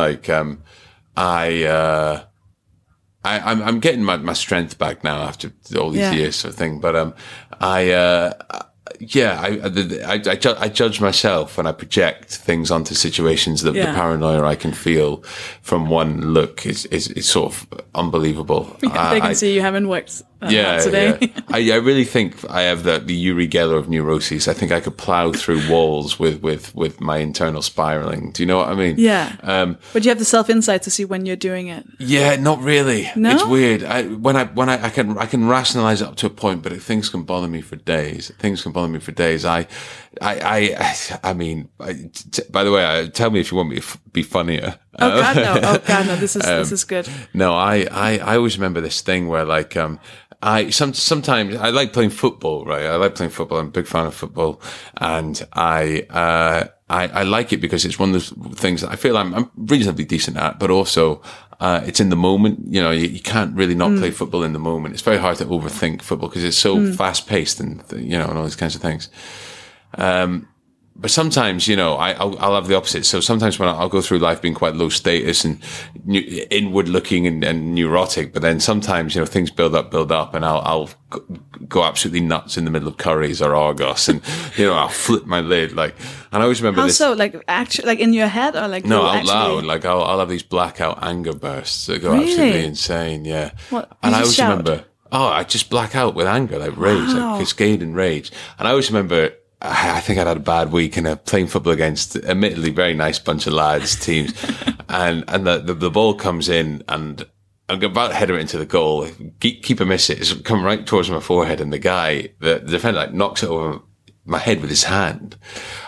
I'm getting my strength back now after all these years, sort of thing. But I judge myself and I project things onto situations that the paranoia I can feel from one look is sort of unbelievable. They can see you haven't worked today. Yeah. I really think I have the Uri Geller of neuroses. I think I could plow through walls with my internal spiraling. Do you know what I mean? Yeah. But you have the self-insight to see when you're doing it. Yeah, not really. No? It's weird. I can rationalize it up to a point, but things can bother me for days. By the way, tell me if you want me to be funnier. Oh God, no! This is good. No, I always remember this thing where sometimes I like playing football, right? I like playing football. I'm a big fan of football, and I like it because it's one of the things that I feel I'm reasonably decent at, but also it's in the moment. You can't really not play football in the moment. It's very hard to overthink football because it's so fast paced and all these kinds of things. But sometimes, I'll have the opposite. So sometimes when I'll go through life being quite low status and inward looking and neurotic, but then sometimes, things build up and I'll go absolutely nuts in the middle of Curry's or Argos and, I'll flip my lid. And I always remember this. How so? Actually, in your head or No, out loud. I'll have these blackout anger bursts that go absolutely insane. Yeah. What? And I always remember, I just black out with anger, rage, cascade in rage. And I always remember, I think I'd had a bad week and playing football against admittedly very nice bunch of lads teams and the ball comes in and I'm about to header it into the goal. Keeper misses it. It's come right towards my forehead and the defender knocks it over my head with his hand.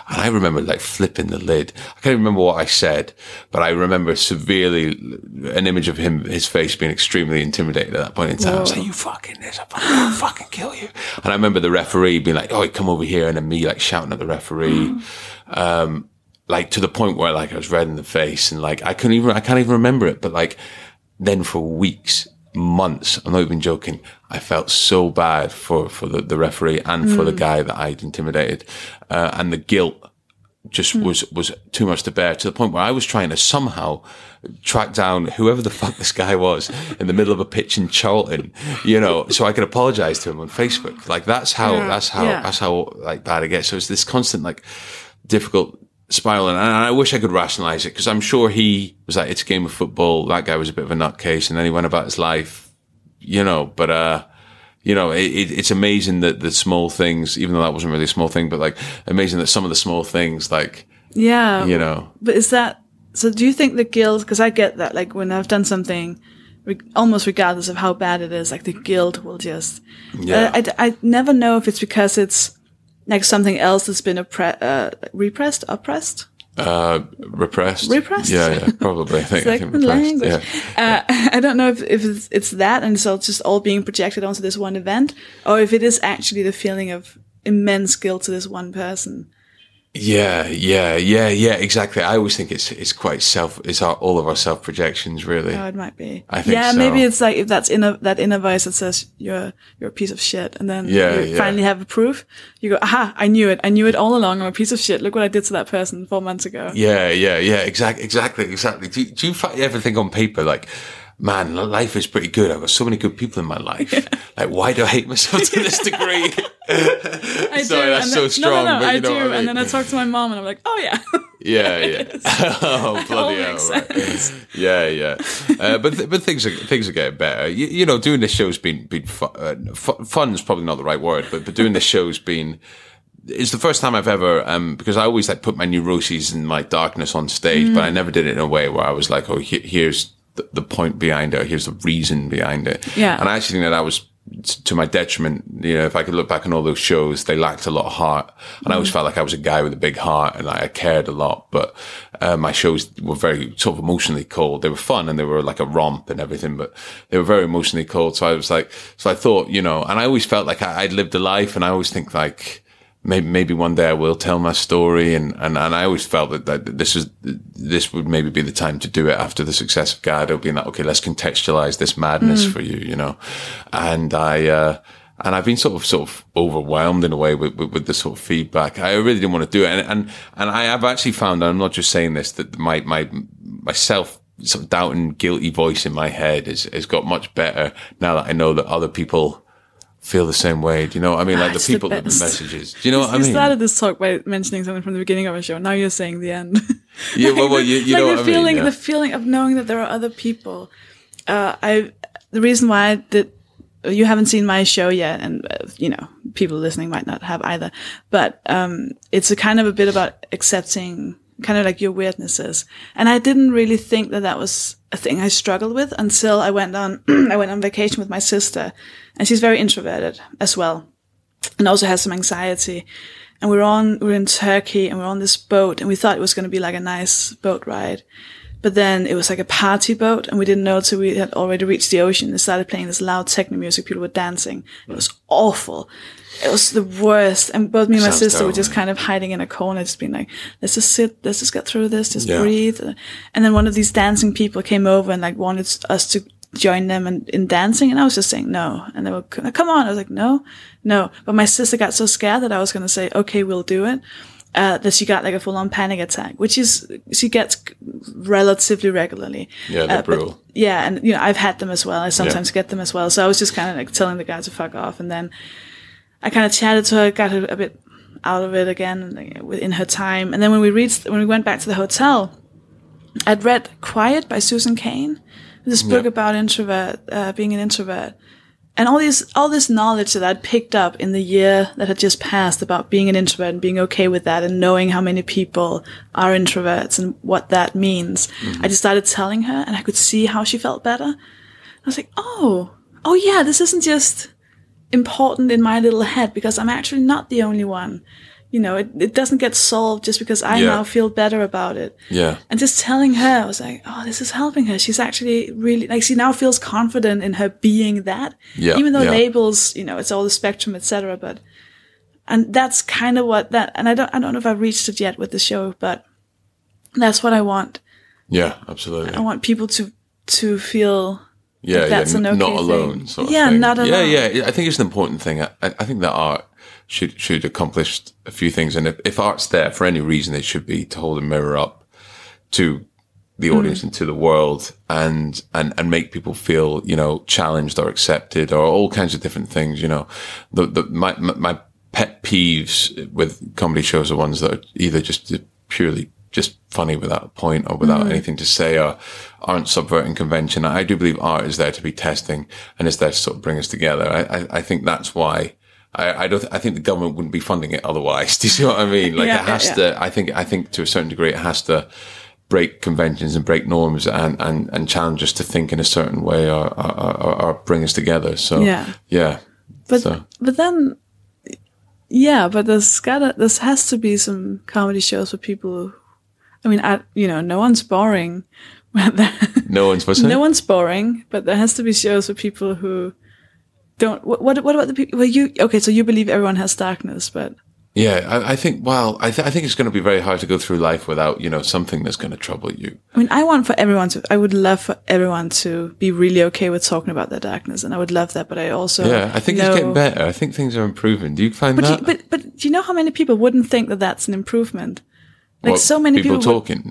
And I remember flipping the lid. I can't remember what I said, but I remember severely an image of his face being extremely intimidated at that point in time. Whoa. I was like, you fucking this, I'll fucking kill you. And I remember the referee being like, oh, come over here. And then me shouting at the referee, to the point where I was red in the face and I can't even remember it. But then for weeks, months, I'm not even joking, I felt so bad for the referee and for the guy that I'd intimidated, and the guilt just was too much to bear, to the point where I was trying to somehow track down whoever the fuck this guy was in the middle of a pitch in Charlton, so I could apologize to him on Facebook. That's how bad it gets. So it's this constant difficult spiraling, and I wish I could rationalize it, because I'm sure he was like, it's a game of football, that guy was a bit of a nutcase, and then he went about his life, but it's amazing that the small things, even though that wasn't really a small thing, but amazing that some of the small things but is that, so do you think the guilt, because I get that when I've done something almost regardless of how bad it is, like the guilt will just... Yeah. I never know if it's because it's like something else that's been repressed. Yeah, probably. I think, like I think language. Yeah. I don't know if it's that, and so it's just all being projected onto this one event, or if it is actually the feeling of immense guilt to this one person. Yeah, exactly. I always think it's all of our self projections, really. Oh, it might be. I think so. Maybe it's like if that's that inner voice that says you're a piece of shit, and then you finally have a proof. You go, aha! I knew it all along. I'm a piece of shit. Look what I did to that person 4 months ago. Yeah. Exactly. Do you ever think on paper like, man, life is pretty good. I've got so many good people in my life. Yeah. Like, why do I hate myself to this degree? Sorry, that's so strong. No, but you know I do. And then I talk to my mom and I'm like, oh, yeah. Yeah. Oh, bloody hell. Right. Yeah. But things are getting better. You know, doing this show's been fun. Fun's probably not the right word, but doing this show's been... It's the first time I've ever, because I always like put my neuroses and my darkness on stage, but I never did it in a way where I was like, oh, here's... the point behind it, here's the reason behind it. Yeah. And I actually think that was to my detriment. You know, if I could look back on all those shows, they lacked a lot of heart. And I always felt like I was a guy with a big heart and I cared a lot. But my shows were very sort of emotionally cold. They were fun and they were like a romp and everything, but they were very emotionally cold. So I thought, you know, and I always felt like I'd lived a life, and I always think like, Maybe one day I will tell my story, and I always felt that this would maybe be the time to do it after the success of Gado, being like, okay, let's contextualize this madness for you, you know. And I've been sort of overwhelmed in a way with the sort of feedback. I really didn't want to do it, and I have actually found, and I'm not just saying this, that my self-doubting, guilty voice in my head has got much better now that I know that other people feel the same way. Do you know what I mean? Like the people, the messages. Do you know what I mean? You started this talk by mentioning something from the beginning of a show. Now you're saying the end. Yeah, well, you know what I mean. Yeah. The feeling of knowing that there are other people. The reason why I did, you haven't seen my show yet, and you know, people listening might not have either. But it's a kind of a bit about accepting, kind of like your weirdnesses. And I didn't really think that was a thing I struggled with until I went on vacation with my sister, and she's very introverted as well, and also has some anxiety. And we're in Turkey, and we're on this boat, and we thought it was going to be like a nice boat ride, but then it was like a party boat, and we didn't know till we had already reached the ocean. They started playing this loud techno music. People were dancing. It was awful. It was the worst. And both me and my sister were just kind of hiding in a corner, just being like, let's just sit, let's just get through this, just breathe. And then one of these dancing people came over and like wanted us to join them in dancing. And I was just saying no. And they were like, come on. I was like, no. But my sister got so scared that I was going to say, okay, we'll do it. That she got like a full-on panic attack, which is, she gets relatively regularly. Yeah, they're brutal. Yeah. And, you know, I've had them as well. I sometimes get them as well. So I was just kind of like telling the guy to fuck off. And then I kind of chatted to her, got her a bit out of it again within her time. And then when we went back to the hotel, I'd read Quiet by Susan Cain, this book about being an introvert. And all this knowledge that I'd picked up in the year that had just passed about being an introvert and being okay with that and knowing how many people are introverts and what that means. Mm-hmm. I just started telling her, and I could see how she felt better. I was like, oh yeah, this isn't just important in my little head, because I'm actually not the only one. You know, it doesn't get solved just because I now feel better about it. Yeah. And just telling her, I was like, oh, this is helping her. She's actually really, like, she now feels confident in her being that. Yeah. Even though labels, you know, it's all the spectrum, etc. But, and that's kind of what that, and I don't know if I've reached it yet with the show, but that's what I want. Yeah, absolutely. I want people to feel, yeah, like that's an okay not alone. Sort of thing. Not alone. Yeah. I think it's an important thing. I think that art should accomplish a few things, and if art's there for any reason, it should be to hold a mirror up to the audience and to the world, and make people feel, you know, challenged or accepted or all kinds of different things. You know, my pet peeves with comedy shows are ones that are either just purely just funny without a point or without anything to say, or aren't subverting convention. I do believe art is there to be testing, and is there to sort of bring us together. I think that's why I think the government wouldn't be funding it otherwise. Do you see what I mean? Like it has to, I think to a certain degree, it has to break conventions and break norms and challenge us to think in a certain way or bring us together. So, yeah. But then, yeah, but there's has to be some comedy shows for people who, no one's boring. No one's boring, but there has to be shows for people who don't, what about the people, so you believe everyone has darkness, but. Yeah, I think it's going to be very hard to go through life without, something that's going to trouble you. I would love for everyone to be really okay with talking about their darkness, and I would love that, but I also I think it's getting better. I think things are improving. Do you find that? But do you know how many people wouldn't think that that's an improvement? Like what, so many people talking.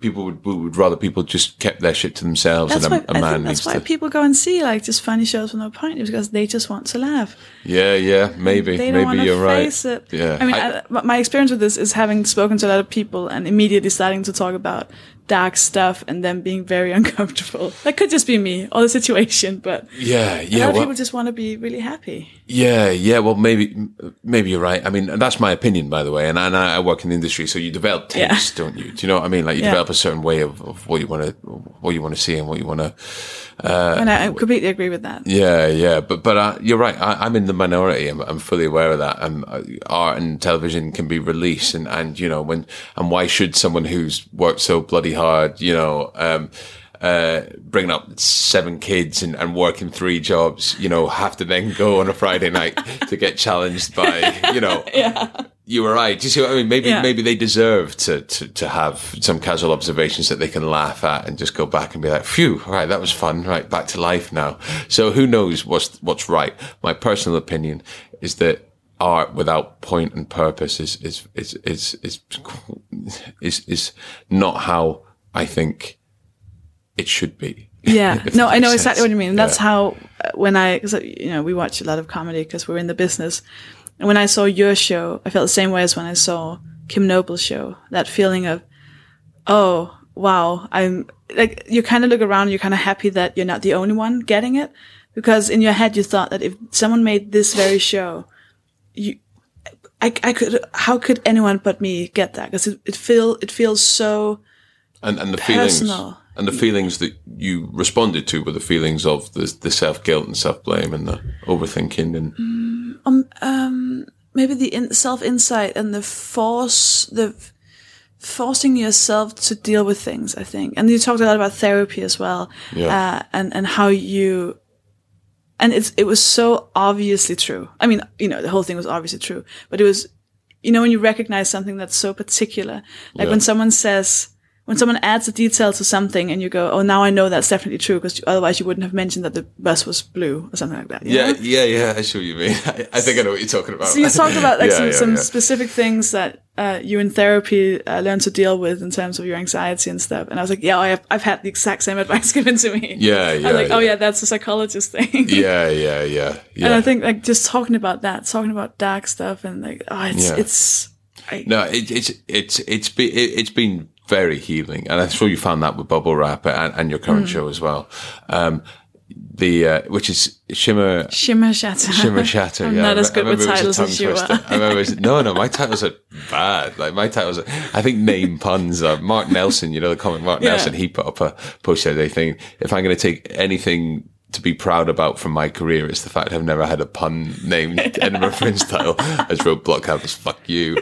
People would rather people just kept their shit to themselves. That's why people go and see just funny shows with no point, because they just want to laugh. Yeah, maybe. They don't maybe you're face right. It. Yeah, my experience with this is having spoken to a lot of people and immediately starting to talk about dark stuff and them being very uncomfortable. That could just be me or the situation, but a lot of people just want to be really happy. Well, maybe you're right. I mean, that's my opinion, by the way, and I work in the industry. So you develop tastes, don't you? Do you know what I mean? Like you develop a certain way of what you want to see and what you want to. And I completely agree with that. Yeah, but you're right. I'm in the minority. I'm fully aware of that. Art and television can be released, and why should someone who's worked so bloody hard, bringing up 7 kids and working 3 jobs, have to then go on a Friday night to get challenged by, you were right. Do you see what I mean? Maybe they deserve to have some casual observations that they can laugh at and just go back and be like, phew, all right, that was fun. Right, back to life now. So who knows what's right? My personal opinion is that art without point and purpose is not how I think it should be. Yeah, no, I know exactly what you mean. And that's how when because we watch a lot of comedy because we're in the business. And when I saw your show, I felt the same way as when I saw Kim Noble's show. That feeling of, oh, wow, I'm like, you kind of look around, you're kind of happy that you're not the only one getting it. Because in your head, you thought that if someone made this very show, how could anyone but me get that? Because it feels so and the personal. And the feelings that you responded to were the feelings of the self-guilt and self-blame and the overthinking and... maybe the self-insight and forcing yourself to deal with things, I think. And you talked a lot about therapy as well. Yeah. And how you... And it was so obviously true. I mean, the whole thing was obviously true. But it was... when you recognize something that's so particular. Like when someone says... When someone adds a detail to something and you go, oh, now I know that's definitely true, because otherwise you wouldn't have mentioned that the bus was blue or something like that. I see what you mean. I think I know what you're talking about. So you talked about some specific things that you in therapy learn to deal with in terms of your anxiety and stuff. And I was like, I've had the exact same advice given to me. Yeah. I'm like, that's a psychologist thing. Yeah. And I think just talking about dark stuff and it's been very healing, and I'm sure you found that with Bubble Wrap and your current show as well. Which is Shimmer Shatter. Shimmer Shatter. I'm not as good with titles as you are. I remember my titles are bad. I think name puns are Mark Nelson. The comic Mark Nelson. He put up a post the other day thing. If I'm going to take anything to be proud about from my career, it's the fact I've never had a pun named Edinburgh Fringe title. I just wrote Blockhouse, fuck you.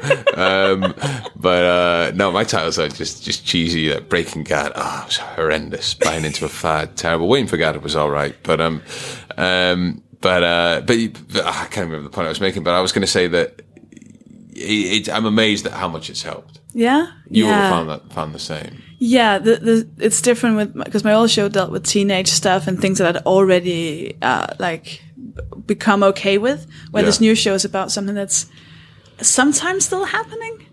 But my titles are just cheesy. Like Breaking Gadd, it was horrendous. Buying into a fad, terrible. Wayne Forgetta was all right, but I can't remember the point I was making. But I was going to say that I'm amazed at how much it's helped. Yeah, you all found the same. Yeah, it's different because my old show dealt with teenage stuff and things that I'd already become okay with. Where this new show is about something that's sometimes still happening,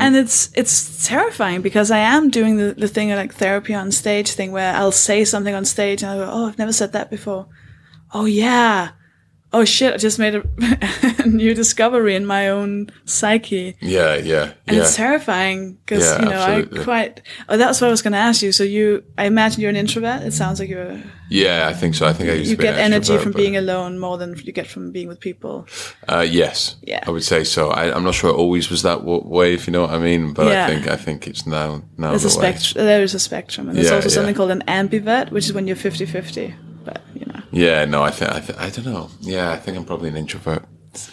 and it's terrifying because I am doing the thing like therapy on stage thing where I'll say something on stage and I go, oh, I've never said that before. Oh yeah. oh shit, I just made a new discovery in my own psyche. Yeah. And it's terrifying because, absolutely. That's what I was going to ask you. So I imagine you're an introvert. It sounds like you're... Yeah, I think so. I think I used to be an extrovert. You get energy from being alone more than you get from being with people. Yes. Yeah. I would say so. I'm not sure it always was that way, if you know what I mean, but yeah. I think it's now there's the way. There is a spectrum. And there's also something called an ambivert, which is when you're 50-50. But, Yeah, no, I don't know. Yeah, I think I'm probably an introvert.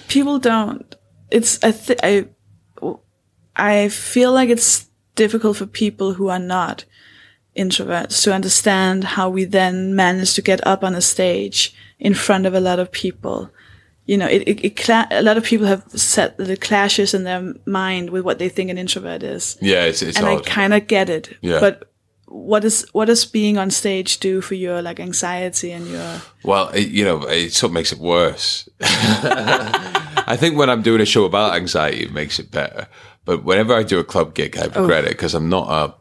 People don't. I feel like it's difficult for people who are not introverts to understand how we then manage to get up on a stage in front of a lot of people. You know, a lot of people have set the clashes in their mind with what they think an introvert is. Yeah, it's and odd. I kind of get it. Yeah. But what does being on stage do for your anxiety and your? Well, it sort of makes it worse. I think when I'm doing a show about anxiety, it makes it better. But whenever I do a club gig, I regret it because I'm not a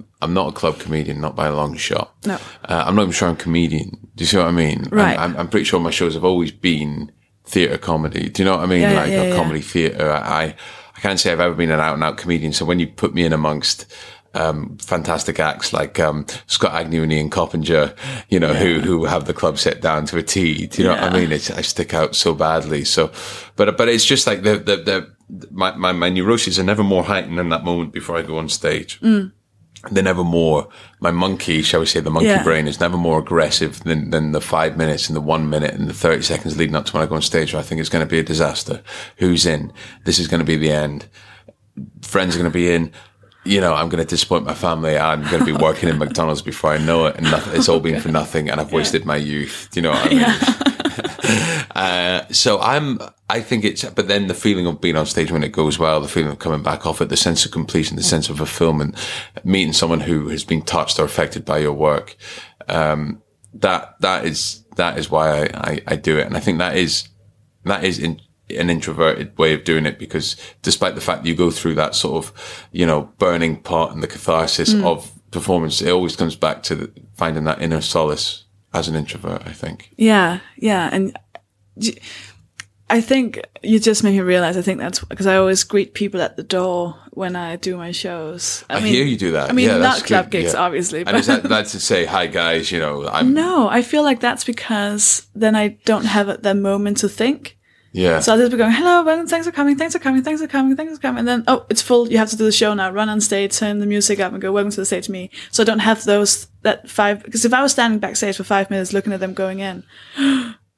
club comedian, not by a long shot. No, I'm not even sure I'm a comedian. Do you see what I mean? Right. I'm pretty sure my shows have always been theatre comedy. Do you know what I mean? Comedy theatre. I can't say I've ever been an out and out comedian. So when you put me in amongst fantastic acts like Scott Agnew and Ian Coppinger, who have the club set down to a T. Do you know what I mean? I stick out so badly. So, but it's just like my neuroses are never more heightened than that moment before I go on stage. Mm. They're never more. My monkey, shall we say, the monkey brain is never more aggressive than the 5 minutes and the 1 minute and the 30 seconds leading up to when I go on stage. Where I think it's going to be a disaster. Who's in? This is going to be the end. Friends are going to be in. I'm going to disappoint my family. I'm going to be working in McDonald's before I know it. And it's all been for nothing. And I've wasted my youth. Do you know what I mean? Yeah. But then the feeling of being on stage when it goes well, the feeling of coming back off it, the sense of completion, the sense of fulfillment, meeting someone who has been touched or affected by your work. That is why I do it. And I think that is an introverted way of doing it, because despite the fact that you go through that sort of, burning part and the catharsis of performance, it always comes back to finding that inner solace as an introvert, I think. Yeah. Yeah. And I think you just made me realize, I think that's because I always greet people at the door when I do my shows. I hear you do that. I mean, not club gigs, obviously. But. And is that's to say, hi guys, I'm. No, I feel like that's because then I don't have that moment to think. Yeah. So I'll just be going, hello, Ben, thanks for coming. And then, it's full. You have to do the show now. Run on stage, turn the music up and go, welcome to the stage, me. So I don't have because if I was standing backstage for 5 minutes looking at them going in.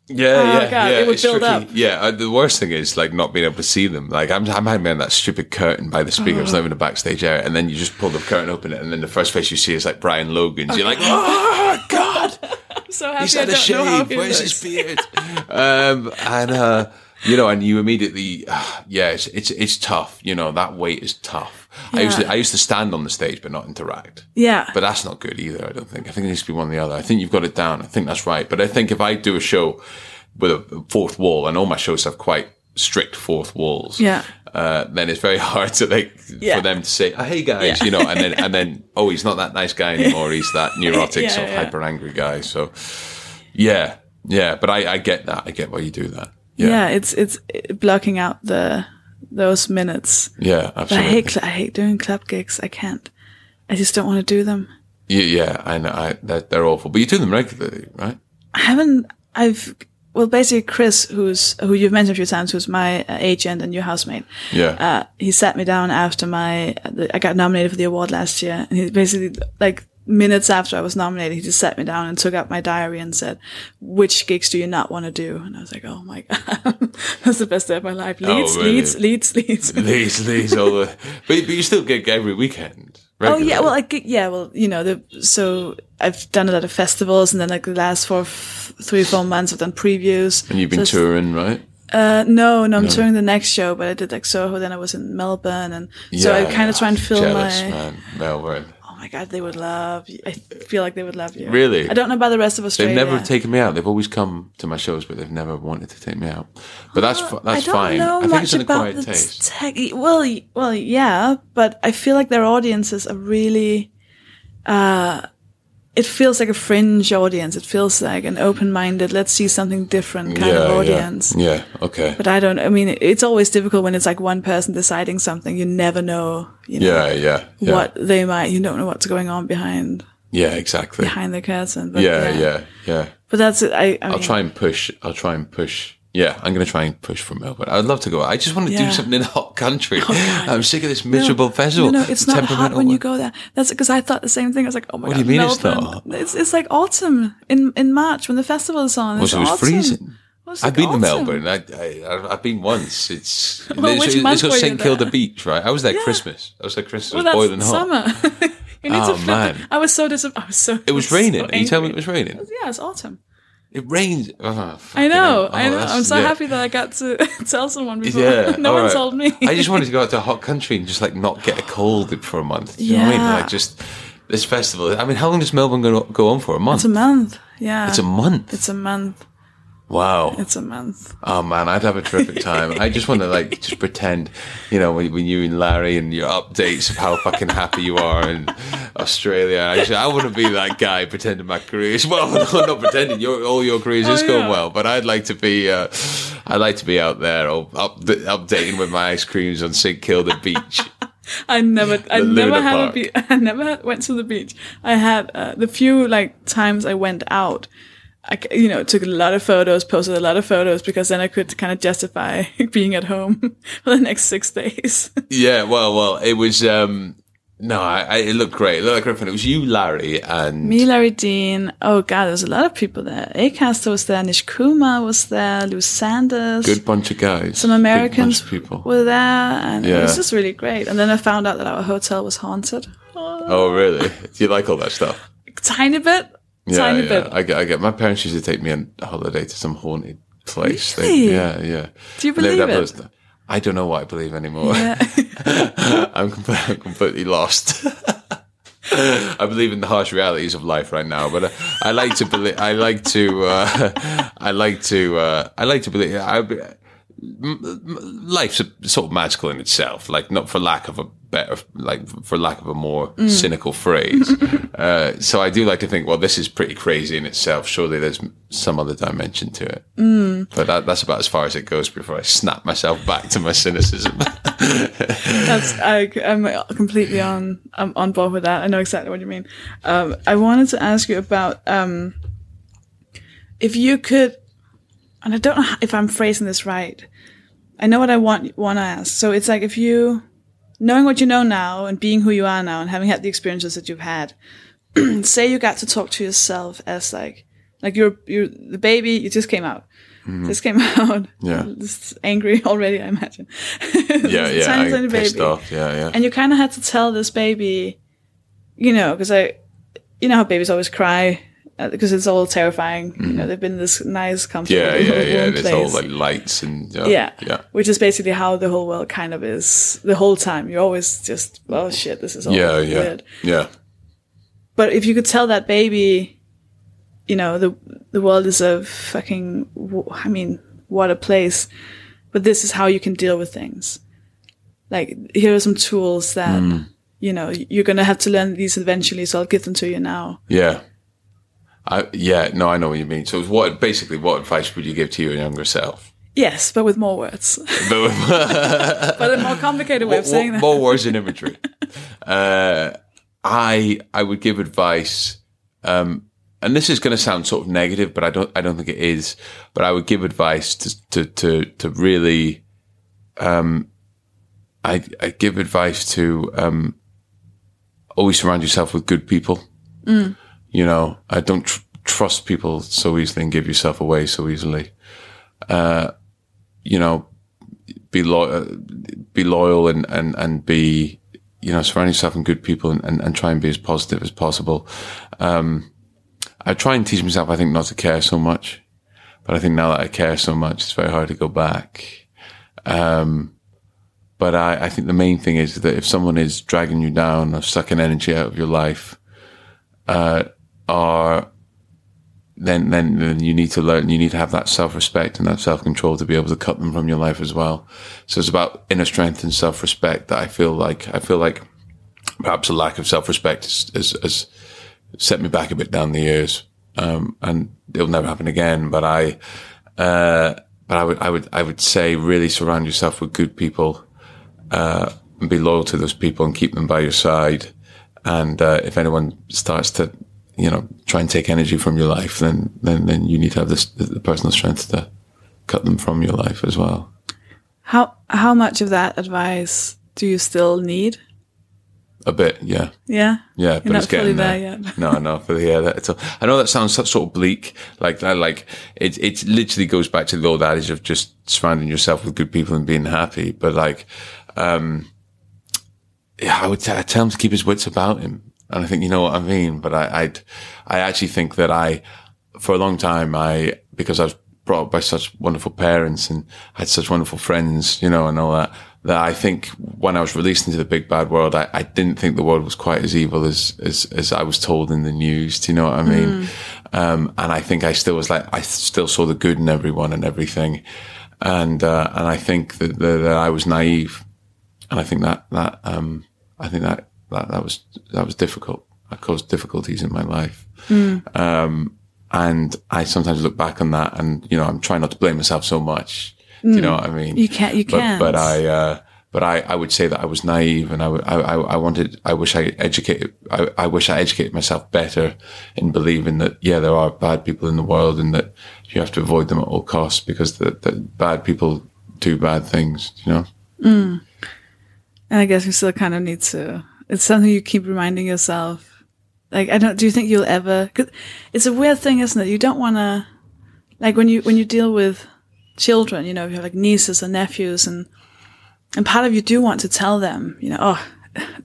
It would it's build tricky. Up. Yeah. The worst thing is not being able to see them. I'm hiding behind that stupid curtain by the speaker. It's not even a backstage area. And then you just pull the curtain open and then the first face you see is Brian Logan's. Okay. You're like, oh God. I'm so happy. He's had a shave. Where's his beard? And you immediately, it's tough. That weight is tough. Yeah. I used to stand on the stage, but not interact. Yeah. But that's not good either, I don't think. I think it needs to be one or the other. I think you've got it down. I think that's right. But I think if I do a show with a fourth wall, and all my shows have quite strict fourth walls. Yeah. Then it's very hard to for them to say, oh, hey guys, and then, oh, he's not that nice guy anymore. He's that neurotic hyper angry guy. So yeah. But I get that. I get why you do that. Yeah, it's blocking out those minutes. Yeah, absolutely. I hate doing club gigs. I can't. I just don't want to do them. Yeah, I know. They're awful. But you do them regularly, right? I haven't. Well, basically, Chris, who you've mentioned a few times, who's my agent and your housemate. Yeah. He sat me down after I got nominated for the award last year, and he basically minutes after I was nominated, he just sat me down and took out my diary and said, which gigs do you not want to do? And I was like, oh my God, that's the best day of my life. Leeds. All the... But you still gig every weekend, regularly. Oh yeah. Well, so I've done it at festivals, and then the last 3 or 4 months I've done previews. And you've been touring, right? No, I'm touring the next show, but I did Soho, then I was in Melbourne. And so I kind of try and fill man, Melbourne. Oh my God, they would love you. I feel like they would love you. Really? I don't know about the rest of Australia. They've never taken me out. They've always come to my shows, but they've never wanted to take me out. But that's fine. I think it's in a quiet taste. Well, yeah, but I feel like their audiences are really it feels like a fringe audience. It feels like an open-minded, let's see something different kind of audience. Yeah, okay. But I mean, it's always difficult when it's like one person deciding something. You never know, what they might, you don't know what's going on behind. Yeah, exactly. Behind the curtain. But yeah. But that's it. I'll try and push. Yeah, I'm going to try and push for Melbourne. I'd love to go. I just want to do something in a hot country. Oh, I'm sick of this miserable festival. No, it's not hot when you go there. That's because I thought the same thing. I was like, oh my God, what do you mean Melbourne, it's not hot? It's like autumn in March when the festival is on. Well, so it's freezing. Well, I've been to Melbourne. I've been once. It's it's got St. Kilda Beach, right? I was there Christmas. Boiling hot. Summer. You need to flip man. It. I was so disappointed. It was raining. So you tell me it was raining. It's autumn. It rained. Oh, I know. I'm so happy that I got to tell someone before. Yeah, no one told me. I just wanted to go out to a hot country and just like not get a cold for a month. Do you know what I mean? Like just this festival. I mean, how long does Melbourne go on for? A month? It's a month. Yeah. It's a month. Wow. It's a month. Oh man, I'd have a terrific time. I just want to like just pretend, when you and Larry and your updates of how fucking happy you are in Australia. I want to be that guy pretending my career is well. No, not pretending. All your careers is going well, but I'd like to be. I'd like to be out there or updating with my ice creams on St Kilda Beach. I never went to the beach. I had the few like times I went out. I took a lot of photos, posted a lot of photos, because then I could kind of justify being at home for the next 6 days. Yeah, well, it was, it looked great. It looked great fun. It was you, Larry, and... Me, Larry Dean. Oh, God, there's a lot of people there. Acaster was there, Nish Kuma was there, Lou Sanders. Good bunch of guys. Some Americans were there, and it was just really great. And then I found out that our hotel was haunted. Oh really? Do you like all that stuff? Tiny bit. I get. My parents used to take me on holiday to some haunted place. Really? Do you believe it? I don't know what I believe anymore. Yeah. I'm completely lost. I believe in the harsh realities of life right now, but I like to believe. I like to believe. Life's sort of magical in itself, like not for lack of a better, like for lack of a more cynical phrase. So I do like to think, well, this is pretty crazy in itself. Surely there's some other dimension to it. But that's about as far as it goes before I snap myself back to my cynicism. I'm completely on board with that. I know exactly what you mean. I wanted to ask you about if you could. And I don't know if I'm phrasing this right. I know what I want to ask. So it's like if you, knowing what you know now and being who you are now and having had the experiences that you've had, say you got to talk to yourself as like you're the baby, you just came out. Mm-hmm. Yeah. Just angry already, I imagine. Tiny baby. Off. Yeah. And you kind of had to tell this baby, because you know how babies always cry. Because it's all terrifying, They've been this nice, comfortable, place. It's all like lights and which is basically how the whole world kind of is the whole time. You're always just, oh shit, this is all weird. Yeah. But if you could tell that baby, the world is a fucking, what a place. But this is how you can deal with things. Like here are some tools that you're gonna have to learn these eventually. So I'll give them to you now. Yeah. I know what you mean. So what advice would you give to your younger self? Yes, but with more words. But a more complicated way of saying that. More words and imagery. I would give advice, and this is going to sound sort of negative, but I don't think it is. But I would give advice to really, I give advice to always surround yourself with good people. Mm. I don't trust people so easily and give yourself away so easily. Be loyal and be, surround yourself with good people and try and be as positive as possible. I try and teach myself, I think, not to care so much. But I think now that I care so much, it's very hard to go back. But I think the main thing is that if someone is dragging you down or sucking energy out of your life, then you need to learn, you need to have that self-respect and that self-control to be able to cut them from your life as well. So it's about inner strength and self-respect that I feel like perhaps a lack of self-respect is set me back a bit down the years, and it'll never happen again. But I would say really surround yourself with good people, and be loyal to those people and keep them by your side. And if anyone starts to, you know, try and take energy from your life, then you need to have this, the personal strength to cut them from your life as well. How much of that advice do you still need? A bit, yeah. Yeah? Yeah, but it's getting there. No, for the year. I know that sounds sort of bleak. Like it literally goes back to the old adage of just surrounding yourself with good people and being happy. But like, I tell him to keep his wits about him. And I think, you know what I mean? But I actually think that for a long time, because I was brought up by such wonderful parents and had such wonderful friends, you know, and all that, that I think when I was released into the big bad world, I didn't think the world was quite as evil as I was told in the news. Do you know what I mean? And I think I still was like, I still saw the good in everyone and everything. And I think that I was naive. And I think that was difficult. That caused difficulties in my life. And I sometimes look back on that and, you know, I'm trying not to blame myself so much. Do you know what I mean? You can't. But I would say that I was naive, and I wish I educated myself better in believing that, yeah, there are bad people in the world and that you have to avoid them at all costs because the bad people do bad things, you know? And I guess you still kind of need to, it's something you keep reminding yourself. Like, do you think you'll ever, 'cause it's a weird thing, isn't it? You don't want to, like when you deal with children, you know, you have like nieces and nephews, and part of you do want to tell them, you know, oh,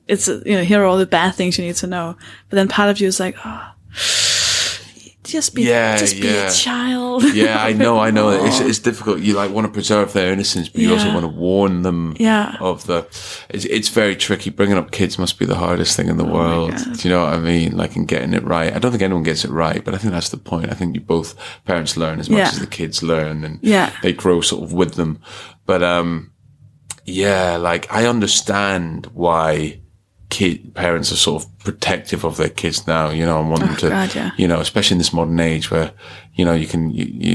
it's, you know, here are all the bad things you need to know. But then part of you is like, oh, just be a child. Yeah, I know. It's difficult. You like want to preserve their innocence, but you also want to warn them of the, it's very tricky. Bringing up kids must be the hardest thing in the world. Do you know what I mean? Like, and getting it right. I don't think anyone gets it right, but I think that's the point. I think you both parents learn as much as the kids learn, and they grow sort of with them. But, like I understand why parents are sort of protective of their kids now, you know, and want them to, you know, especially in this modern age where, you know, you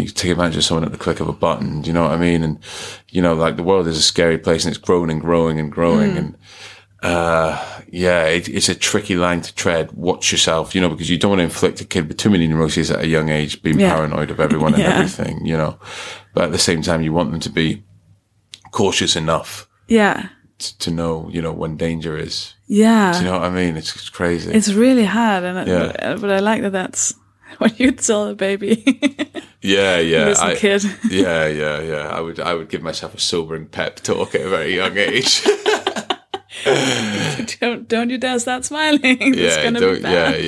take advantage of someone at the click of a button. Do you know what I mean? And, you know, like the world is a scary place, and it's growing and growing and growing. And, it's a tricky line to tread. Watch yourself, you know, because you don't want to inflict a kid with too many neuroses at a young age, being paranoid of everyone and everything, you know, but at the same time, you want them to be cautious enough to know, you know, when danger is. Do you know what I mean? It's crazy. It's really hard, and but I like that that's what you tell a baby. Listen, kid. I would give myself a sobering pep talk at a very young age. Don't you dare start smiling. It's gonna be bad.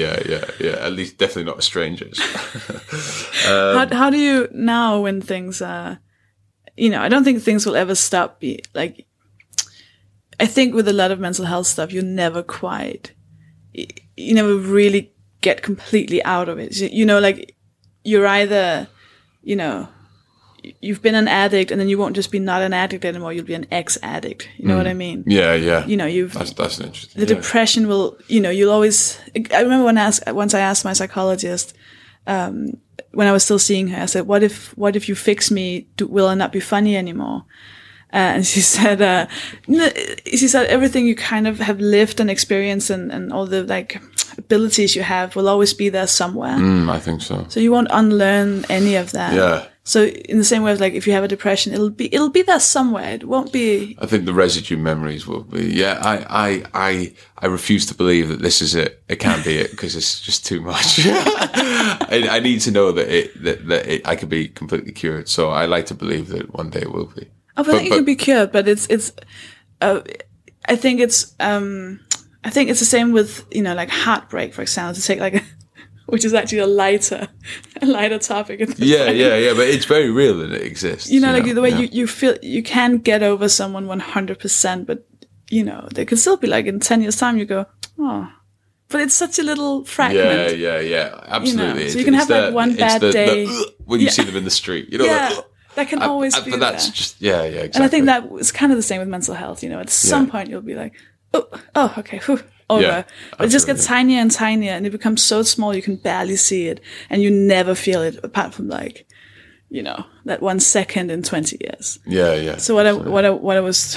At least definitely not strangers. How do you now when things are, you know, I don't think things will ever stop. I think with a lot of mental health stuff, you never really get completely out of it. You know, like you're either, you know, you've been an addict, and then you won't just be not an addict anymore. You'll be an ex-addict. You know what I mean? Yeah. You know, that's interesting. The depression will, you know, you'll always, I remember once I asked my psychologist, when I was still seeing her, I said, what if you fix me? Will I not be funny anymore? And she said everything you kind of have lived and experienced and all the like abilities you have will always be there somewhere. I think so. So you won't unlearn any of that. Yeah. So in the same way, like if you have a depression, it'll be there somewhere. It won't be. I think the residue memories will be. Yeah. I refuse to believe that this is it. It can't be it because it's just too much. I need to know that I could be completely cured. So I like to believe that one day it will be. Oh, but I think it can be cured, but I think it's the same with, you know, like heartbreak, for example, to take which is actually a lighter topic. But it's very real that it exists. You know, like the way you feel, you can get over someone 100%, but you know, they could still be like in 10 years' time, you go, oh. But it's such a little fragment. Yeah, absolutely. You know? So you can have like one bad day when you see them in the street. You know. Yeah. Like, that can always be there. But that's just, exactly. And I think that was kind of the same with mental health. You know, at some point you'll be like, oh, okay. Whew. aura. Yeah, it just gets tinier and tinier, and it becomes so small you can barely see it, and you never feel it apart from like, you know, that 1 second in 20 years. Yeah, yeah. So what absolutely. I was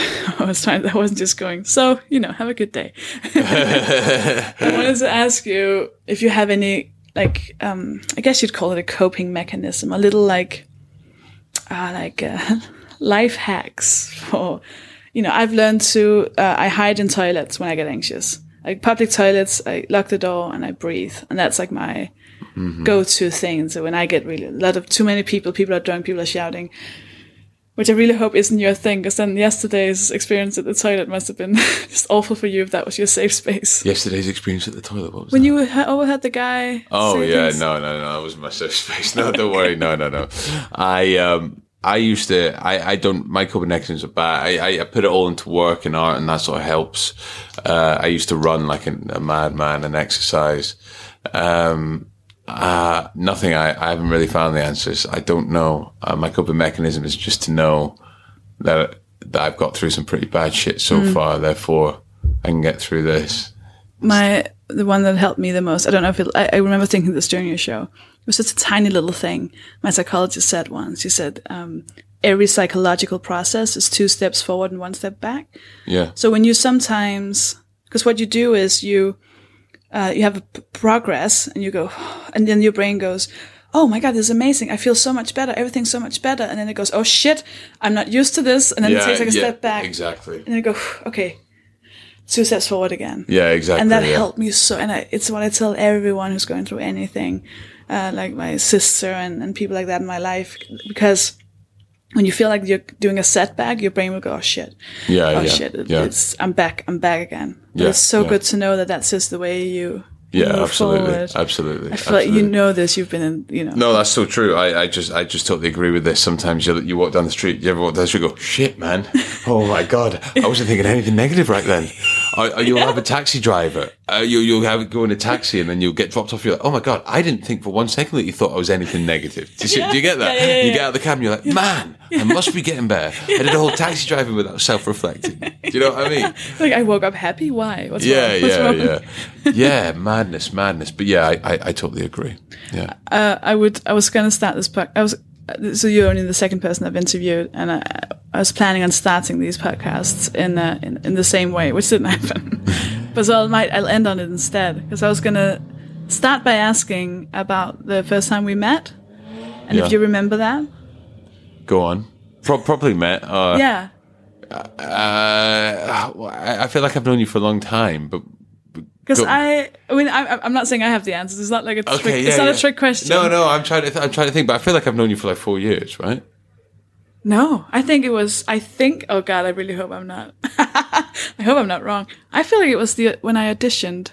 trying, I wasn't just going, so, you know, have a good day. I wanted to ask you if you have any, like, I guess you'd call it a coping mechanism, a little like life hacks for, you know, I've learned to, I hide in toilets when I get anxious. Like public toilets, I lock the door and I breathe. And that's like my go-to thing. So when I get really, a lot of too many people are drunk, people are shouting, which I really hope isn't your thing, because then yesterday's experience at the toilet must have been just awful for you if that was your safe space. Yesterday's experience at the toilet, what was when that? When you overheard the guy things? No, that wasn't my safe space. No, don't worry. No. My coping mechanisms are bad. I put it all into work and art, and that sort of helps. I used to run like a madman and exercise. Nothing. I haven't really found the answers. I don't know. My coping mechanism is just to know that I've got through some pretty bad shit so far. Therefore, I can get through this. The one that helped me the most. I don't know if I remember thinking this during your show. It was just a tiny little thing. My psychologist said once. She said, every psychological process is 2 steps forward and 1 step back. Yeah. So when you sometimes, because what you do is you have a progress and you go, and then your brain goes, oh my God, this is amazing. I feel so much better. Everything's so much better. And then it goes, oh shit, I'm not used to this. And then it takes like a step back. Exactly. And then you go, okay. 2 steps forward again. Yeah, exactly. And that helped me so. And it's what I tell everyone who's going through anything, like my sister and people like that in my life. Because when you feel like you're doing a setback, your brain will go, oh, shit. Shit. I'm back again. But it's so good to know that's just the way you move forward. Absolutely. I feel like you know this. You've been in, you know. No, that's so true. I just totally agree with this. Sometimes you walk down the street, you ever walk down the street, you go, shit, man. Oh, my God. I wasn't thinking anything negative right then. You'll have a taxi driver. You'll go in a taxi and then you'll get dropped off. You're like, oh my God, I didn't think for 1 second that you thought I was anything negative. Do you get that? You get out of the cab and you're like, man, I must be getting better. I did a whole taxi driving without self-reflecting. Do you know what I mean? Like, I woke up happy. Why? What's wrong? Madness. But yeah, I totally agree. Yeah. I was going to start this podcast. So you're only the second person I've interviewed, and I was planning on starting these podcasts in the same way, which didn't happen. But so I'll end on it instead, because I was going to start by asking about the first time we met, and if you remember that. Go on. Probably met. Yeah. I feel like I've known you for a long time, but. Because I'm not saying I have the answers. It's not like a trick. It's not a trick question. No. I'm trying to think, but I feel like I've known you for like 4 years, right? No, I think it was. Oh God, I really hope I'm not. I hope I'm not wrong. I feel like it was when I auditioned.